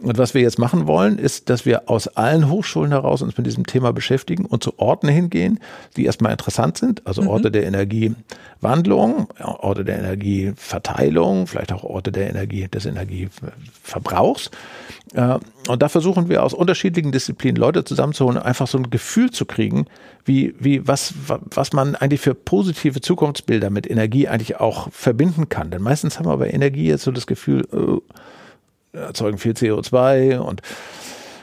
Und was wir jetzt machen wollen, ist, dass wir aus allen Hochschulen heraus uns mit diesem Thema beschäftigen und zu Orten hingehen, die erstmal interessant sind. Also Orte mhm. der Energiewandlung, Orte der Energieverteilung, vielleicht auch Orte der Energie, des Energieverbrauchs. Und da versuchen wir aus unterschiedlichen Disziplinen Leute zusammenzuholen, einfach so ein Gefühl zu kriegen, wie, wie, was, was man eigentlich für positive Zukunftsbilder mit Energie eigentlich auch verbinden kann. Denn meistens haben wir bei Energie jetzt so das Gefühl, oh, erzeugen viel C O zwei und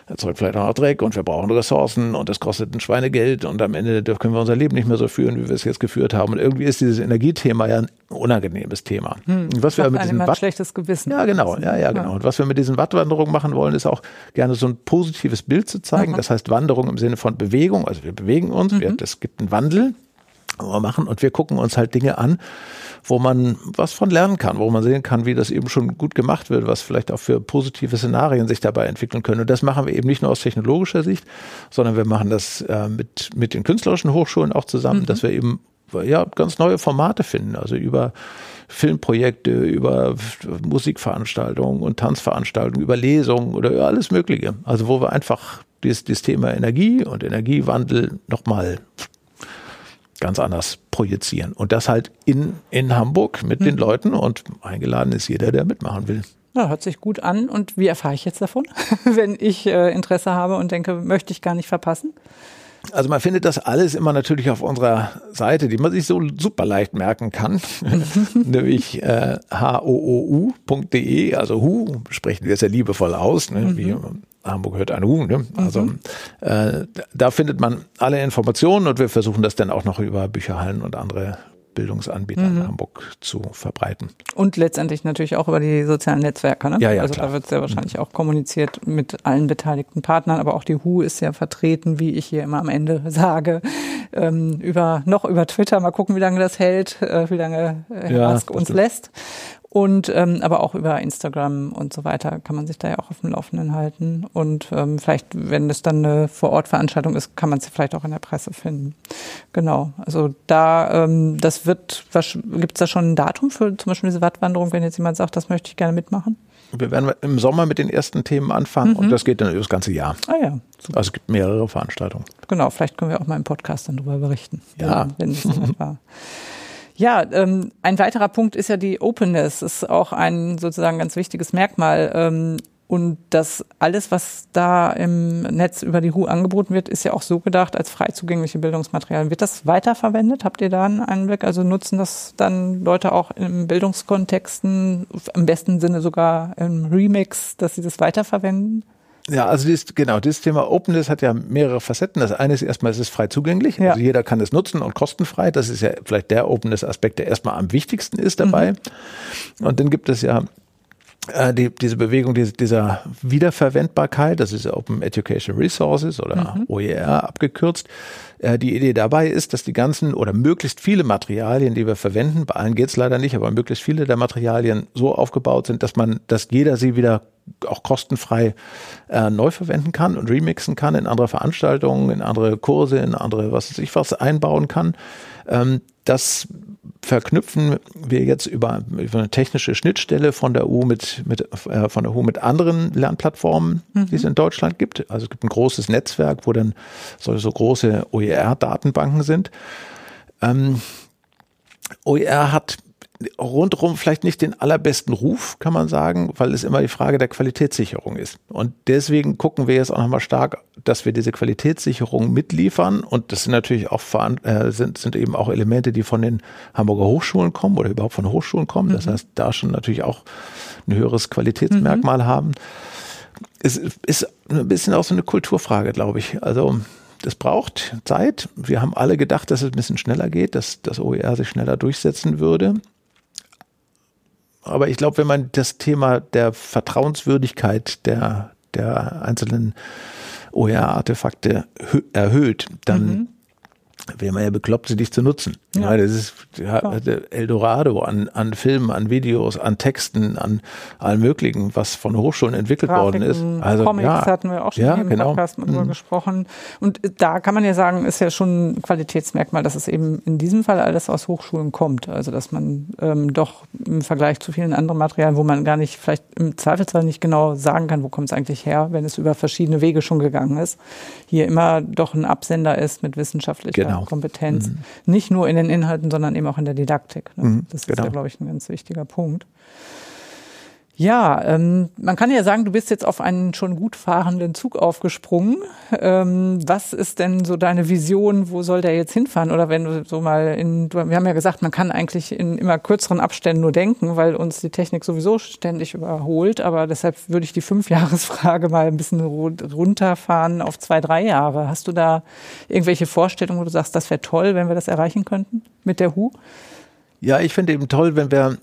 erzeugt vielleicht auch Dreck und wir brauchen Ressourcen und das kostet ein Schweinegeld und am Ende können wir unser Leben nicht mehr so führen, wie wir es jetzt geführt haben. Und irgendwie ist dieses Energiethema ja ein unangenehmes Thema. Hm, was wir mit diesem Watt- schlechtes Gewissen. Ja, genau. Ja, ja, genau. Und was wir mit diesen Wattwanderungen machen wollen, ist auch gerne so ein positives Bild zu zeigen. Mhm. Das heißt Wanderung im Sinne von Bewegung. Also wir bewegen uns, mhm. wir, das gibt einen Wandel. machen und wir gucken uns halt Dinge an, wo man was von lernen kann, wo man sehen kann, wie das eben schon gut gemacht wird, was vielleicht auch für positive Szenarien sich dabei entwickeln können. Und das machen wir eben nicht nur aus technologischer Sicht, sondern wir machen das äh, mit, mit den künstlerischen Hochschulen auch zusammen, mhm. dass wir eben ja ganz neue Formate finden, also über Filmprojekte, über Musikveranstaltungen und Tanzveranstaltungen, über Lesungen oder über alles Mögliche. Also wo wir einfach dieses, dieses Thema Energie und Energiewandel nochmal ganz anders projizieren. Und das halt in, in Hamburg mit mhm. den Leuten und eingeladen ist jeder, der mitmachen will. Ja, hört sich gut an. Und wie erfahre ich jetzt davon, wenn ich äh, Interesse habe und denke, möchte ich gar nicht verpassen? Also man findet das alles immer natürlich auf unserer Seite, die man sich so super leicht merken kann, nämlich äh, h o o u punkt d e, also Hu, sprechen wir es ja liebevoll aus, ne? mhm. wie Hamburg hört ein Hu, ne? Also mhm. äh, da findet man alle Informationen und wir versuchen das dann auch noch über Bücherhallen und andere Bildungsanbieter mhm. in Hamburg zu verbreiten. Und letztendlich natürlich auch über die sozialen Netzwerke. Ne? Ja, ja, also klar. Da wird es ja wahrscheinlich mhm. auch kommuniziert mit allen beteiligten Partnern, aber auch die W H O ist ja vertreten, wie ich hier immer am Ende sage, ähm, über noch über Twitter. Mal gucken, wie lange das hält, äh, wie lange Herr ja, Musk uns lässt. Und ähm, aber auch über Instagram und so weiter kann man sich da ja auch auf dem Laufenden halten. Und ähm, vielleicht, wenn es dann eine Vor-Ort-Veranstaltung ist, kann man es vielleicht auch in der Presse finden. Genau, also da, ähm, das wird, gibt es da schon ein Datum für zum Beispiel diese Wattwanderung, wenn jetzt jemand sagt, das möchte ich gerne mitmachen? Wir werden im Sommer mit den ersten Themen anfangen mhm. und das geht dann über das ganze Jahr. Ah ja, super. Also es gibt mehrere Veranstaltungen. Genau, vielleicht können wir auch mal im Podcast dann darüber berichten, ja. wenn, wenn es jemand war. Ja, ähm, ein weiterer Punkt ist ja die Openness, ist auch ein sozusagen ganz wichtiges Merkmal. Ähm, und das alles, was da im Netz über die W H O angeboten wird, ist ja auch so gedacht als frei zugängliche Bildungsmaterialien. Wird das weiterverwendet? Habt ihr da einen Einblick? Also nutzen das dann Leute auch in Bildungskontexten, im besten Sinne sogar im Remix, dass sie das weiterverwenden? Ja, also dieses, genau, dieses Thema Openness hat ja mehrere Facetten. Das eine ist erstmal, es ist frei zugänglich. Ja. Also jeder kann es nutzen und kostenfrei. Das ist ja vielleicht der Openness-Aspekt, der erstmal am wichtigsten ist dabei. Mhm. Und dann gibt es ja äh, die, diese Bewegung die, dieser Wiederverwendbarkeit, das ist Open Educational Resources oder mhm. O E R abgekürzt. Äh, die Idee dabei ist, dass die ganzen oder möglichst viele Materialien, die wir verwenden, bei allen geht's leider nicht, aber möglichst viele der Materialien so aufgebaut sind, dass man, dass jeder sie wieder auch kostenfrei äh, neu verwenden kann und remixen kann, in andere Veranstaltungen, in andere Kurse, in andere was weiß ich was einbauen kann. Ähm, das verknüpfen wir jetzt über, über eine technische Schnittstelle von der U mit, mit äh, von der U mit anderen Lernplattformen, mhm. die es in Deutschland gibt. Also es gibt ein großes Netzwerk, wo dann so, so große O E R-Datenbanken sind. Ähm, O E R hat rundherum vielleicht nicht den allerbesten Ruf, kann man sagen, weil es immer die Frage der Qualitätssicherung ist. Und deswegen gucken wir jetzt auch nochmal stark, dass wir diese Qualitätssicherung mitliefern. Und das sind natürlich auch äh, sind, sind eben auch Elemente, die von den Hamburger Hochschulen kommen oder überhaupt von Hochschulen kommen. Mhm. Das heißt, da schon natürlich auch ein höheres Qualitätsmerkmal mhm. haben. Es ist ein bisschen auch so eine Kulturfrage, glaube ich. Also das braucht Zeit. Wir haben alle gedacht, dass es ein bisschen schneller geht, dass das O E R sich schneller durchsetzen würde. Aber ich glaube, wenn man das Thema der Vertrauenswürdigkeit der, der einzelnen O E R-Artefakte erhöht, dann mhm. wäre man ja bekloppt, sie nicht zu nutzen. Ja. Ja, das ist ja, Eldorado an, an Filmen, an Videos, an Texten, an allem Möglichen, was von Hochschulen entwickelt Grafiken, worden ist. Also Comics ja, hatten wir auch schon ja, im genau. Podcast darüber mhm. gesprochen. Und da kann man ja sagen, ist ja schon ein Qualitätsmerkmal, dass es eben in diesem Fall alles aus Hochschulen kommt. Also dass man ähm, doch im Vergleich zu vielen anderen Materialien, wo man gar nicht, vielleicht im Zweifelsfall nicht genau sagen kann, wo kommt es eigentlich her, wenn es über verschiedene Wege schon gegangen ist, hier immer doch ein Absender ist mit wissenschaftlicher genau. Kompetenz. Mhm. Nicht nur in den Inhalten, sondern eben auch in der Didaktik. Ne? Mhm, das ist genau. ja, glaube ich, ein ganz wichtiger Punkt. Ja, ähm, man kann ja sagen, du bist jetzt auf einen schon gut fahrenden Zug aufgesprungen. Ähm, was ist denn so deine Vision? Wo soll der jetzt hinfahren? Oder wenn du so mal in, du, wir haben ja gesagt, man kann eigentlich in immer kürzeren Abständen nur denken, weil uns die Technik sowieso ständig überholt. Aber deshalb würde ich die Fünfjahresfrage mal ein bisschen runterfahren auf zwei, drei Jahre. Hast du da irgendwelche Vorstellungen, wo du sagst, das wäre toll, wenn wir das erreichen könnten mit der H U? Ja, ich finde eben toll, wenn wir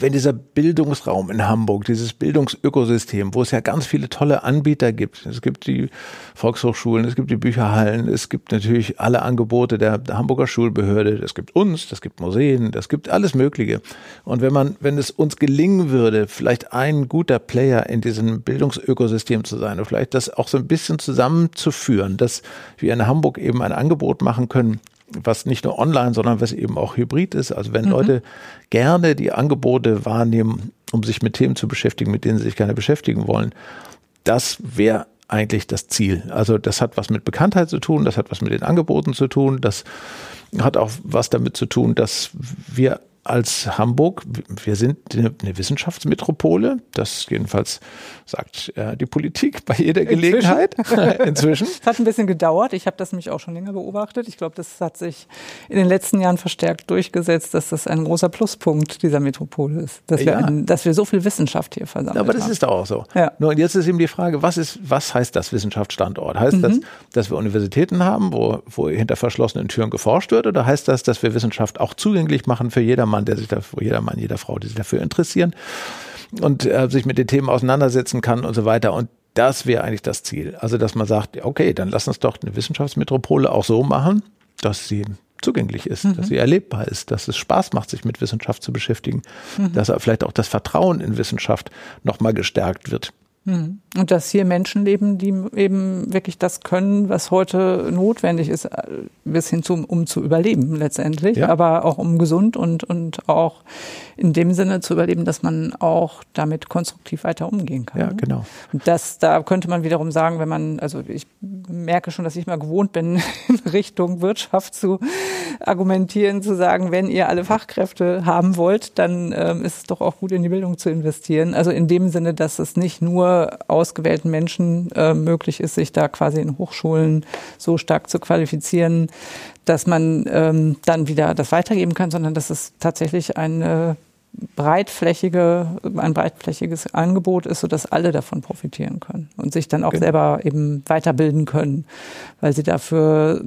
Wenn dieser Bildungsraum in Hamburg, dieses Bildungsökosystem, wo es ja ganz viele tolle Anbieter gibt, es gibt die Volkshochschulen, es gibt die Bücherhallen, es gibt natürlich alle Angebote der, der Hamburger Schulbehörde, es gibt uns, das gibt Museen, das gibt alles Mögliche. Und wenn man, wenn es uns gelingen würde, vielleicht ein guter Player in diesem Bildungsökosystem zu sein und vielleicht das auch so ein bisschen zusammenzuführen, dass wir in Hamburg eben ein Angebot machen können, was nicht nur online, sondern was eben auch hybrid ist. Also wenn mhm. Leute gerne die Angebote wahrnehmen, um sich mit Themen zu beschäftigen, mit denen sie sich gerne beschäftigen wollen, das wäre eigentlich das Ziel. Also das hat was mit Bekanntheit zu tun, das hat was mit den Angeboten zu tun, das hat auch was damit zu tun, dass wir als Hamburg, wir sind eine Wissenschaftsmetropole, das jedenfalls sagt äh, die Politik bei jeder Gelegenheit inzwischen. inzwischen. Das hat ein bisschen gedauert, ich habe das nämlich auch schon länger beobachtet. Ich glaube, das hat sich in den letzten Jahren verstärkt durchgesetzt, dass das ein großer Pluspunkt dieser Metropole ist, dass, ja. wir, ein, dass wir so viel Wissenschaft hier versammelt haben. Aber das haben. Ist doch auch so. Ja. Nur jetzt ist eben die Frage, was ist, was heißt das Wissenschaftsstandort? Heißt mhm. das, dass wir Universitäten haben, wo, wo hinter verschlossenen Türen geforscht wird, oder heißt das, dass wir Wissenschaft auch zugänglich machen für jedermann, der sich dafür, jeder Mann, jeder Frau, die sich dafür interessieren und äh, sich mit den Themen auseinandersetzen kann und so weiter. Und das wäre eigentlich das Ziel. Also, dass man sagt, okay, dann lass uns doch eine Wissenschaftsmetropole auch so machen, dass sie zugänglich ist, mhm. dass sie erlebbar ist, dass es Spaß macht, sich mit Wissenschaft zu beschäftigen, mhm. dass vielleicht auch das Vertrauen in Wissenschaft nochmal gestärkt wird. Und dass hier Menschen leben, die eben wirklich das können, was heute notwendig ist, bis hin zu, um zu überleben letztendlich, ja. aber auch um gesund und, und auch in dem Sinne zu überleben, dass man auch damit konstruktiv weiter umgehen kann. Ja, genau. Und das, da könnte man wiederum sagen, wenn man, also ich merke schon, dass ich mal gewohnt bin, in Richtung Wirtschaft zu argumentieren, zu sagen, wenn ihr alle Fachkräfte haben wollt, dann ähm, ist es doch auch gut, in die Bildung zu investieren. Also in dem Sinne, dass es nicht nur ausgewählten Menschen äh, möglich ist, sich da quasi in Hochschulen so stark zu qualifizieren, dass man ähm, dann wieder das weitergeben kann, sondern dass es tatsächlich eine breitflächige, ein breitflächiges Angebot ist, sodass alle davon profitieren können und sich dann auch genau. selber eben weiterbilden können, weil sie dafür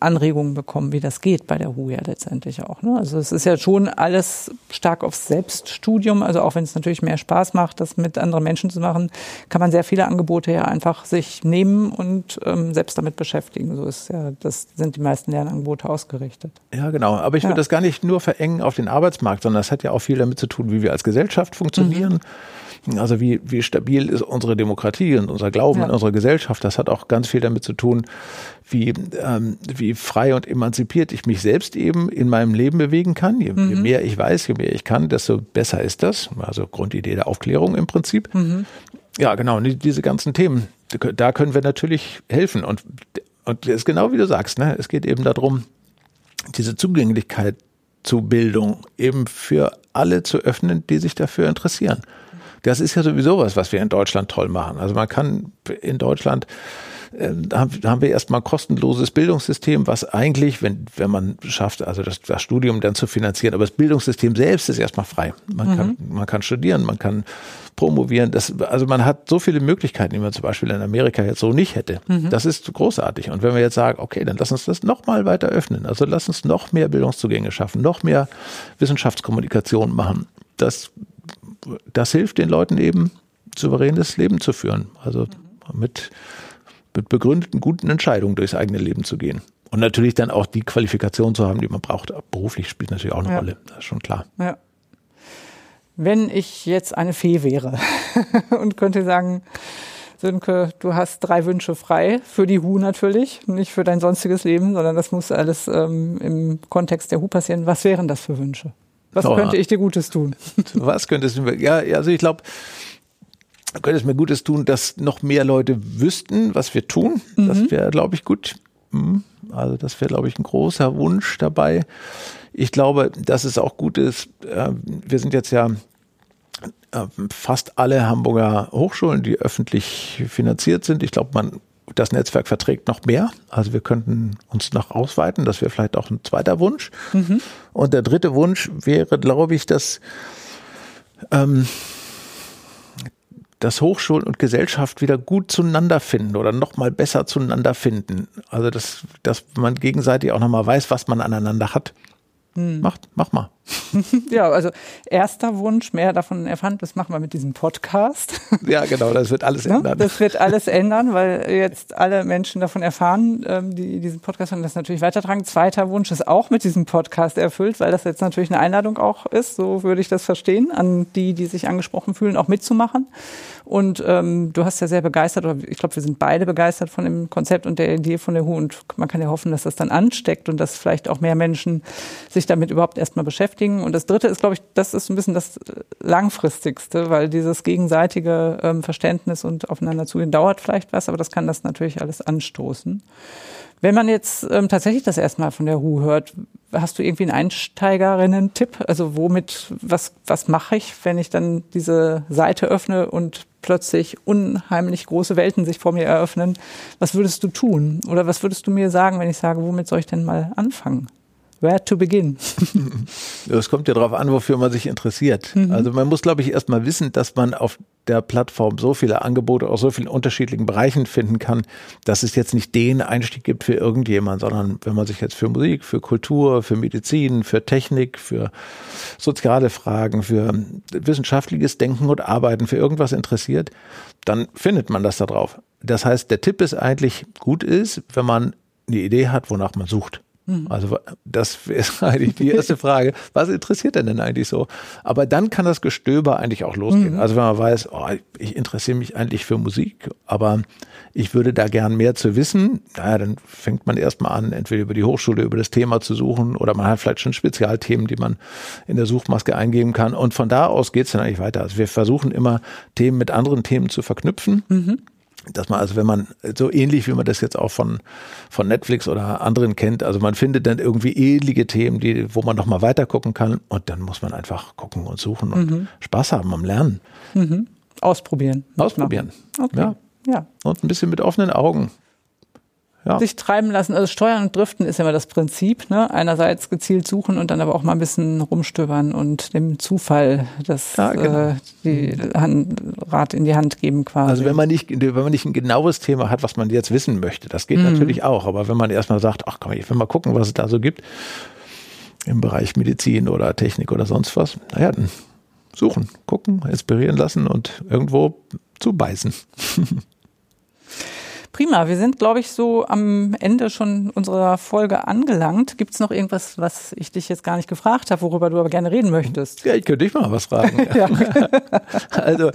Anregungen bekommen, wie das geht bei der H U ja letztendlich auch. Ne? Also es ist ja schon alles stark aufs Selbststudium, also auch wenn es natürlich mehr Spaß macht, das mit anderen Menschen zu machen, kann man sehr viele Angebote ja einfach sich nehmen und ähm, selbst damit beschäftigen. So ist ja, das sind die meisten Lernangebote ausgerichtet. Ja, genau. Aber ich würde ja. das gar nicht nur verengen auf den Arbeitsmarkt, sondern das hat ja auch viel damit zu tun, wie wir als Gesellschaft funktionieren, mhm. also wie, wie stabil ist unsere Demokratie und unser Glauben ja. in unsere Gesellschaft. Das hat auch ganz viel damit zu tun, wie, ähm, wie frei und emanzipiert ich mich selbst eben in meinem Leben bewegen kann. Je, mhm. je mehr ich weiß, je mehr ich kann, desto besser ist das. Also Grundidee der Aufklärung im Prinzip. Mhm. Ja, genau, diese ganzen Themen, da können wir natürlich helfen. Und, und das ist genau wie du sagst, ne? Es geht eben darum, diese Zugänglichkeit zu Bildung eben für alle zu öffnen, die sich dafür interessieren. Das ist ja sowieso was, was wir in Deutschland toll machen. Also man kann in Deutschland, äh, haben wir erstmal ein kostenloses Bildungssystem, was eigentlich, wenn, wenn man schafft, also das, das Studium dann zu finanzieren, aber das Bildungssystem selbst ist erstmal frei. Man, mhm. kann, man kann studieren, man kann promovieren. Das, also man hat so viele Möglichkeiten, die man zum Beispiel in Amerika jetzt so nicht hätte. Mhm. Das ist großartig. Und wenn wir jetzt sagen, okay, dann lass uns das nochmal weiter öffnen. Also lass uns noch mehr Bildungszugänge schaffen, noch mehr Wissenschaftskommunikation machen. Das Das hilft den Leuten eben, souveränes Leben zu führen. Also mit, mit begründeten, guten Entscheidungen durchs eigene Leben zu gehen. Und natürlich dann auch die Qualifikation zu haben, die man braucht. Beruflich spielt natürlich auch eine ja. Rolle, das ist schon klar. Ja. Wenn ich jetzt eine Fee wäre und könnte sagen, Sönke, du hast drei Wünsche frei, für die H U natürlich, nicht für dein sonstiges Leben, sondern das muss alles ähm, im Kontext der H U passieren. Was wären das für Wünsche? Was könnte ich dir Gutes tun? Was könntest du mir? Ja, also ich glaube, du könntest mir Gutes tun, dass noch mehr Leute wüssten, was wir tun. Mhm. Das wäre, glaube ich, gut. Also das wäre, glaube ich, ein großer Wunsch dabei. Ich glaube, dass es auch gut ist. Wir sind jetzt ja fast alle Hamburger Hochschulen, die öffentlich finanziert sind. Ich glaube, man das Netzwerk verträgt noch mehr. Also wir könnten uns noch ausweiten. Das wäre vielleicht auch ein zweiter Wunsch. Mhm. Und der dritte Wunsch wäre, glaube ich, dass, ähm, dass Hochschulen und Gesellschaft wieder gut zueinander finden oder noch mal besser zueinander finden. Also dass, dass man gegenseitig auch noch mal weiß, was man aneinander hat. Hm. Macht, mach mal. Ja, also erster Wunsch, mehr davon erfahren, das machen wir mit diesem Podcast. Ja, genau, das wird alles ändern. Ja, das wird alles ändern, weil jetzt alle Menschen davon erfahren, die diesen Podcast haben, das natürlich weitertragen. Zweiter Wunsch ist auch mit diesem Podcast erfüllt, weil das jetzt natürlich eine Einladung auch ist, so würde ich das verstehen, an die, die sich angesprochen fühlen, auch mitzumachen. Und ähm, du hast ja sehr begeistert, oder ich glaube, wir sind beide begeistert von dem Konzept und der Idee von der H U und man kann ja hoffen, dass das dann ansteckt und dass vielleicht auch mehr Menschen sich damit überhaupt erstmal beschäftigen. Und das Dritte ist, glaube ich, das ist ein bisschen das Langfristigste, weil dieses gegenseitige ähm, Verständnis und aufeinander zugehen dauert vielleicht was, aber das kann das natürlich alles anstoßen. Wenn man jetzt ähm, tatsächlich das erstmal von der H U hört, hast du irgendwie einen Einsteigerinnen-Tipp? Also womit, was, was mache ich, wenn ich dann diese Seite öffne und plötzlich unheimlich große Welten sich vor mir eröffnen? Was würdest du tun? Oder was würdest du mir sagen, wenn ich sage, womit soll ich denn mal anfangen? Where to begin? Es kommt ja darauf an, wofür man sich interessiert. Mhm. Also man muss, glaube ich, erstmal wissen, dass man auf der Plattform so viele Angebote aus so vielen unterschiedlichen Bereichen finden kann, dass es jetzt nicht den Einstieg gibt für irgendjemand, sondern wenn man sich jetzt für Musik, für Kultur, für Medizin, für Technik, für soziale Fragen, für wissenschaftliches Denken und Arbeiten, für irgendwas interessiert, dann findet man das da drauf. Das heißt, der Tipp ist eigentlich, gut ist, wenn man eine Idee hat, wonach man sucht. Also das ist eigentlich die erste Frage. Was interessiert denn denn eigentlich so? Aber dann kann das Gestöber eigentlich auch losgehen. Mhm. Also wenn man weiß, oh, ich interessiere mich eigentlich für Musik, aber ich würde da gern mehr zu wissen, naja, dann fängt man erstmal an, entweder über die Hochschule, über das Thema zu suchen oder man hat vielleicht schon Spezialthemen, die man in der Suchmaske eingeben kann. Und von da aus geht es dann eigentlich weiter. Also wir versuchen immer, Themen mit anderen Themen zu verknüpfen. Mhm. Dass man also, wenn man so ähnlich wie man das jetzt auch von von Netflix oder anderen kennt, also man findet dann irgendwie ähnliche Themen, die wo man noch mal weiter gucken kann und dann muss man einfach gucken und suchen und mhm. Spaß haben am Lernen, mhm. ausprobieren, ausprobieren, okay. ja. ja, und ein bisschen mit offenen Augen. ja. sich treiben lassen. Also Steuern und Driften ist ja immer das Prinzip, ne? Einerseits gezielt suchen und dann aber auch mal ein bisschen rumstöbern und dem Zufall das ja, genau. äh, die Hand, Rad in die Hand geben quasi. Also wenn man nicht, wenn man nicht ein genaues Thema hat, was man jetzt wissen möchte, das geht mhm. natürlich auch. Aber wenn man erstmal sagt, ach komm, ich will mal gucken, was es da so gibt im Bereich Medizin oder Technik oder sonst was, naja, dann suchen, gucken, inspirieren lassen und irgendwo zu beißen. Prima, wir sind, glaube ich, so am Ende schon unserer Folge angelangt. Gibt es noch irgendwas, was ich dich jetzt gar nicht gefragt habe, worüber du aber gerne reden möchtest? Ja, ich könnte dich mal was fragen. Ja. Also,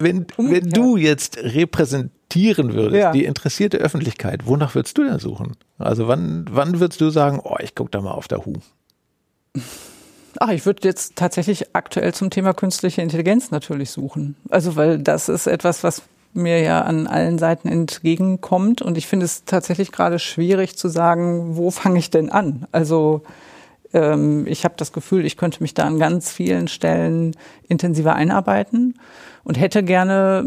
wenn, wenn du jetzt repräsentieren würdest, ja. die interessierte Öffentlichkeit, wonach würdest du denn suchen? Also wann, wann würdest du sagen, oh, ich gucke da mal auf der H U? Ach, ich würde jetzt tatsächlich aktuell zum Thema künstliche Intelligenz natürlich suchen. Also, weil das ist etwas, was mir ja an allen Seiten entgegenkommt. Und ich finde es tatsächlich gerade schwierig zu sagen, wo fange ich denn an? Also ähm, ich habe das Gefühl, ich könnte mich da an ganz vielen Stellen intensiver einarbeiten und hätte gerne,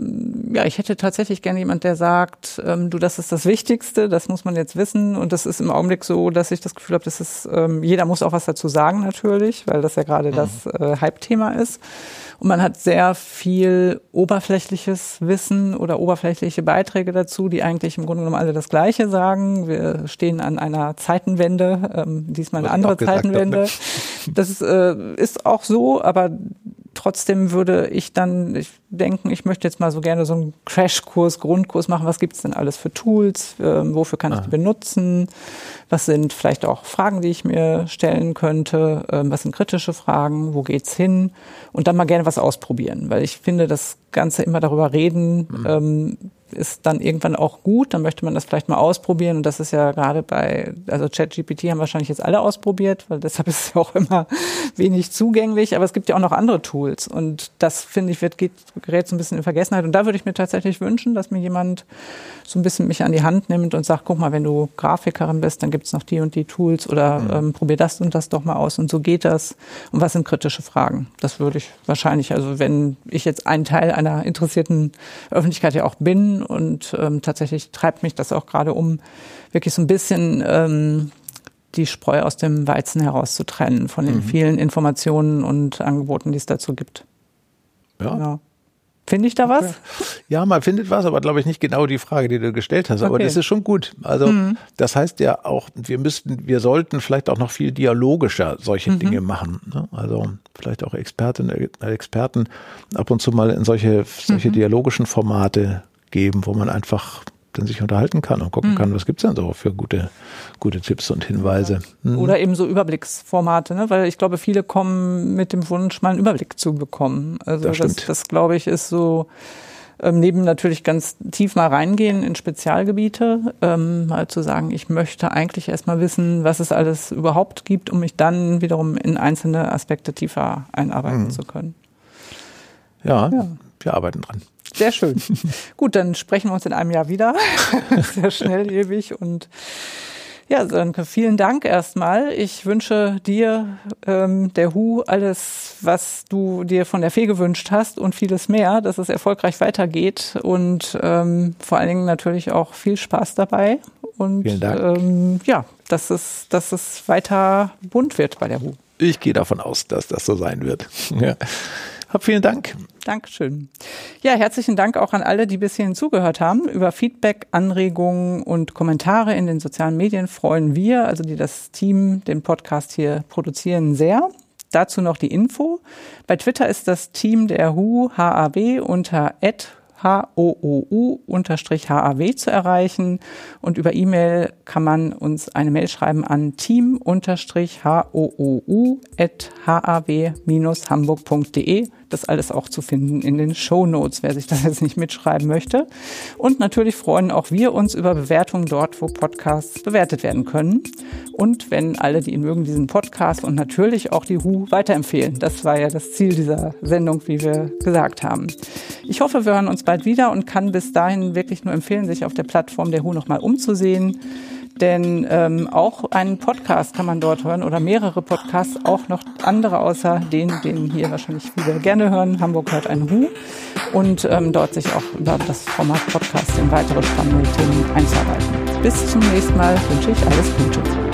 ja, ich hätte tatsächlich gerne jemand, der sagt, ähm, du, das ist das Wichtigste, das muss man jetzt wissen. Und das ist im Augenblick so, dass ich das Gefühl habe, dass es, ähm, jeder muss auch was dazu sagen natürlich, weil das ja gerade mhm. das äh, Hype-Thema ist. Und man hat sehr viel oberflächliches Wissen oder oberflächliche Beiträge dazu, die eigentlich im Grunde genommen alle das Gleiche sagen. Wir stehen an einer Zeitenwende, ähm, diesmal eine andere Zeitenwende. Habe, ne? Das äh, ist auch so, aber trotzdem würde ich dann ich denken, ich möchte jetzt mal so gerne so einen Crashkurs, Grundkurs machen. Was gibt es denn alles für Tools? Ähm, wofür kann Aha. ich die benutzen? Was sind vielleicht auch Fragen, die ich mir stellen könnte? Ähm, was sind kritische Fragen? Wo geht's hin? Und dann mal gerne was ausprobieren, weil ich finde, das Ganze immer darüber reden mhm. ähm, ist dann irgendwann auch gut. Dann möchte man das vielleicht mal ausprobieren. Und das ist ja gerade bei, also ChatGPT haben wahrscheinlich jetzt alle ausprobiert, weil deshalb ist es ja auch immer wenig zugänglich. Aber es gibt ja auch noch andere Tools. Und das, finde ich, wird, geht, gerät so ein bisschen in Vergessenheit. Und da würde ich mir tatsächlich wünschen, dass mir jemand so ein bisschen mich an die Hand nimmt und sagt, guck mal, wenn du Grafikerin bist, dann gibt es noch die und die Tools oder mhm. ähm, probier das und das doch mal aus. Und so geht das. Und was sind kritische Fragen? Das würde ich wahrscheinlich, also wenn ich jetzt ein Teil einer interessierten Öffentlichkeit ja auch bin, und ähm, tatsächlich treibt mich das auch gerade um, wirklich so ein bisschen ähm, die Spreu aus dem Weizen herauszutrennen von den mhm. vielen Informationen und Angeboten, die es dazu gibt. Ja. Genau. Finde ich da okay. was? Ja, man findet was, aber glaube ich nicht genau die Frage, die du gestellt hast. Okay. Aber das ist schon gut. Also mhm. das heißt ja auch, wir müssten, wir sollten vielleicht auch noch viel dialogischer solche mhm. Dinge machen. Ne? Also vielleicht auch Expertinnen, Experten ab und zu mal in solche, solche mhm. dialogischen Formate geben, wo man einfach dann sich unterhalten kann und gucken mhm. kann, was gibt es denn so für gute, gute Tipps und Hinweise. Mhm. Oder eben so Überblicksformate, ne? Weil ich glaube, viele kommen mit dem Wunsch, mal einen Überblick zu bekommen. Also das, das, das glaube ich, ist so, ähm, neben natürlich ganz tief mal reingehen in Spezialgebiete, ähm, mal zu sagen, ich möchte eigentlich erstmal wissen, was es alles überhaupt gibt, um mich dann wiederum in einzelne Aspekte tiefer einarbeiten mhm. zu können. Ja, ja, wir arbeiten dran. Sehr schön. Gut, dann sprechen wir uns in einem Jahr wieder. Sehr schnelllebig. Und ja, Sönke, vielen Dank erstmal. Ich wünsche dir, ähm, der H U, alles, was du dir von der Fee gewünscht hast und vieles mehr, dass es erfolgreich weitergeht und ähm, vor allen Dingen natürlich auch viel Spaß dabei. Und vielen Dank. Ähm, ja, dass es, dass es weiter bunt wird bei der H U. Ich gehe davon aus, dass das so sein wird. Ja. Hab vielen Dank. Dankeschön. Ja, herzlichen Dank auch an alle, die bis hierhin zugehört haben. Über Feedback, Anregungen und Kommentare in den sozialen Medien freuen wir, also die das Team, den Podcast hier produzieren, sehr. Dazu noch die Info. Bei Twitter ist das Team der H U, H A B unter H O O U H A W zu erreichen und über E-Mail kann man uns eine Mail schreiben an team H O O U at H A W Hamburg Punkt D E. Das alles auch zu finden in den Shownotes, wer sich das jetzt nicht mitschreiben möchte. Und natürlich freuen auch wir uns über Bewertungen dort, wo Podcasts bewertet werden können. Und wenn alle, die ihn mögen, diesen Podcast und natürlich auch die H U weiterempfehlen. Das war ja das Ziel dieser Sendung, wie wir gesagt haben. Ich hoffe, wir hören uns bald wieder und kann bis dahin wirklich nur empfehlen, sich auf der Plattform der H U nochmal umzusehen. denn ähm, auch einen Podcast kann man dort hören oder mehrere Podcasts, auch noch andere außer denen, den hier wahrscheinlich viele gerne hören. Hamburg hört ein Hu und ähm, dort sich auch über das Format Podcast in weitere spannende Themen einzuarbeiten. Bis zum nächsten Mal wünsche ich alles Gute.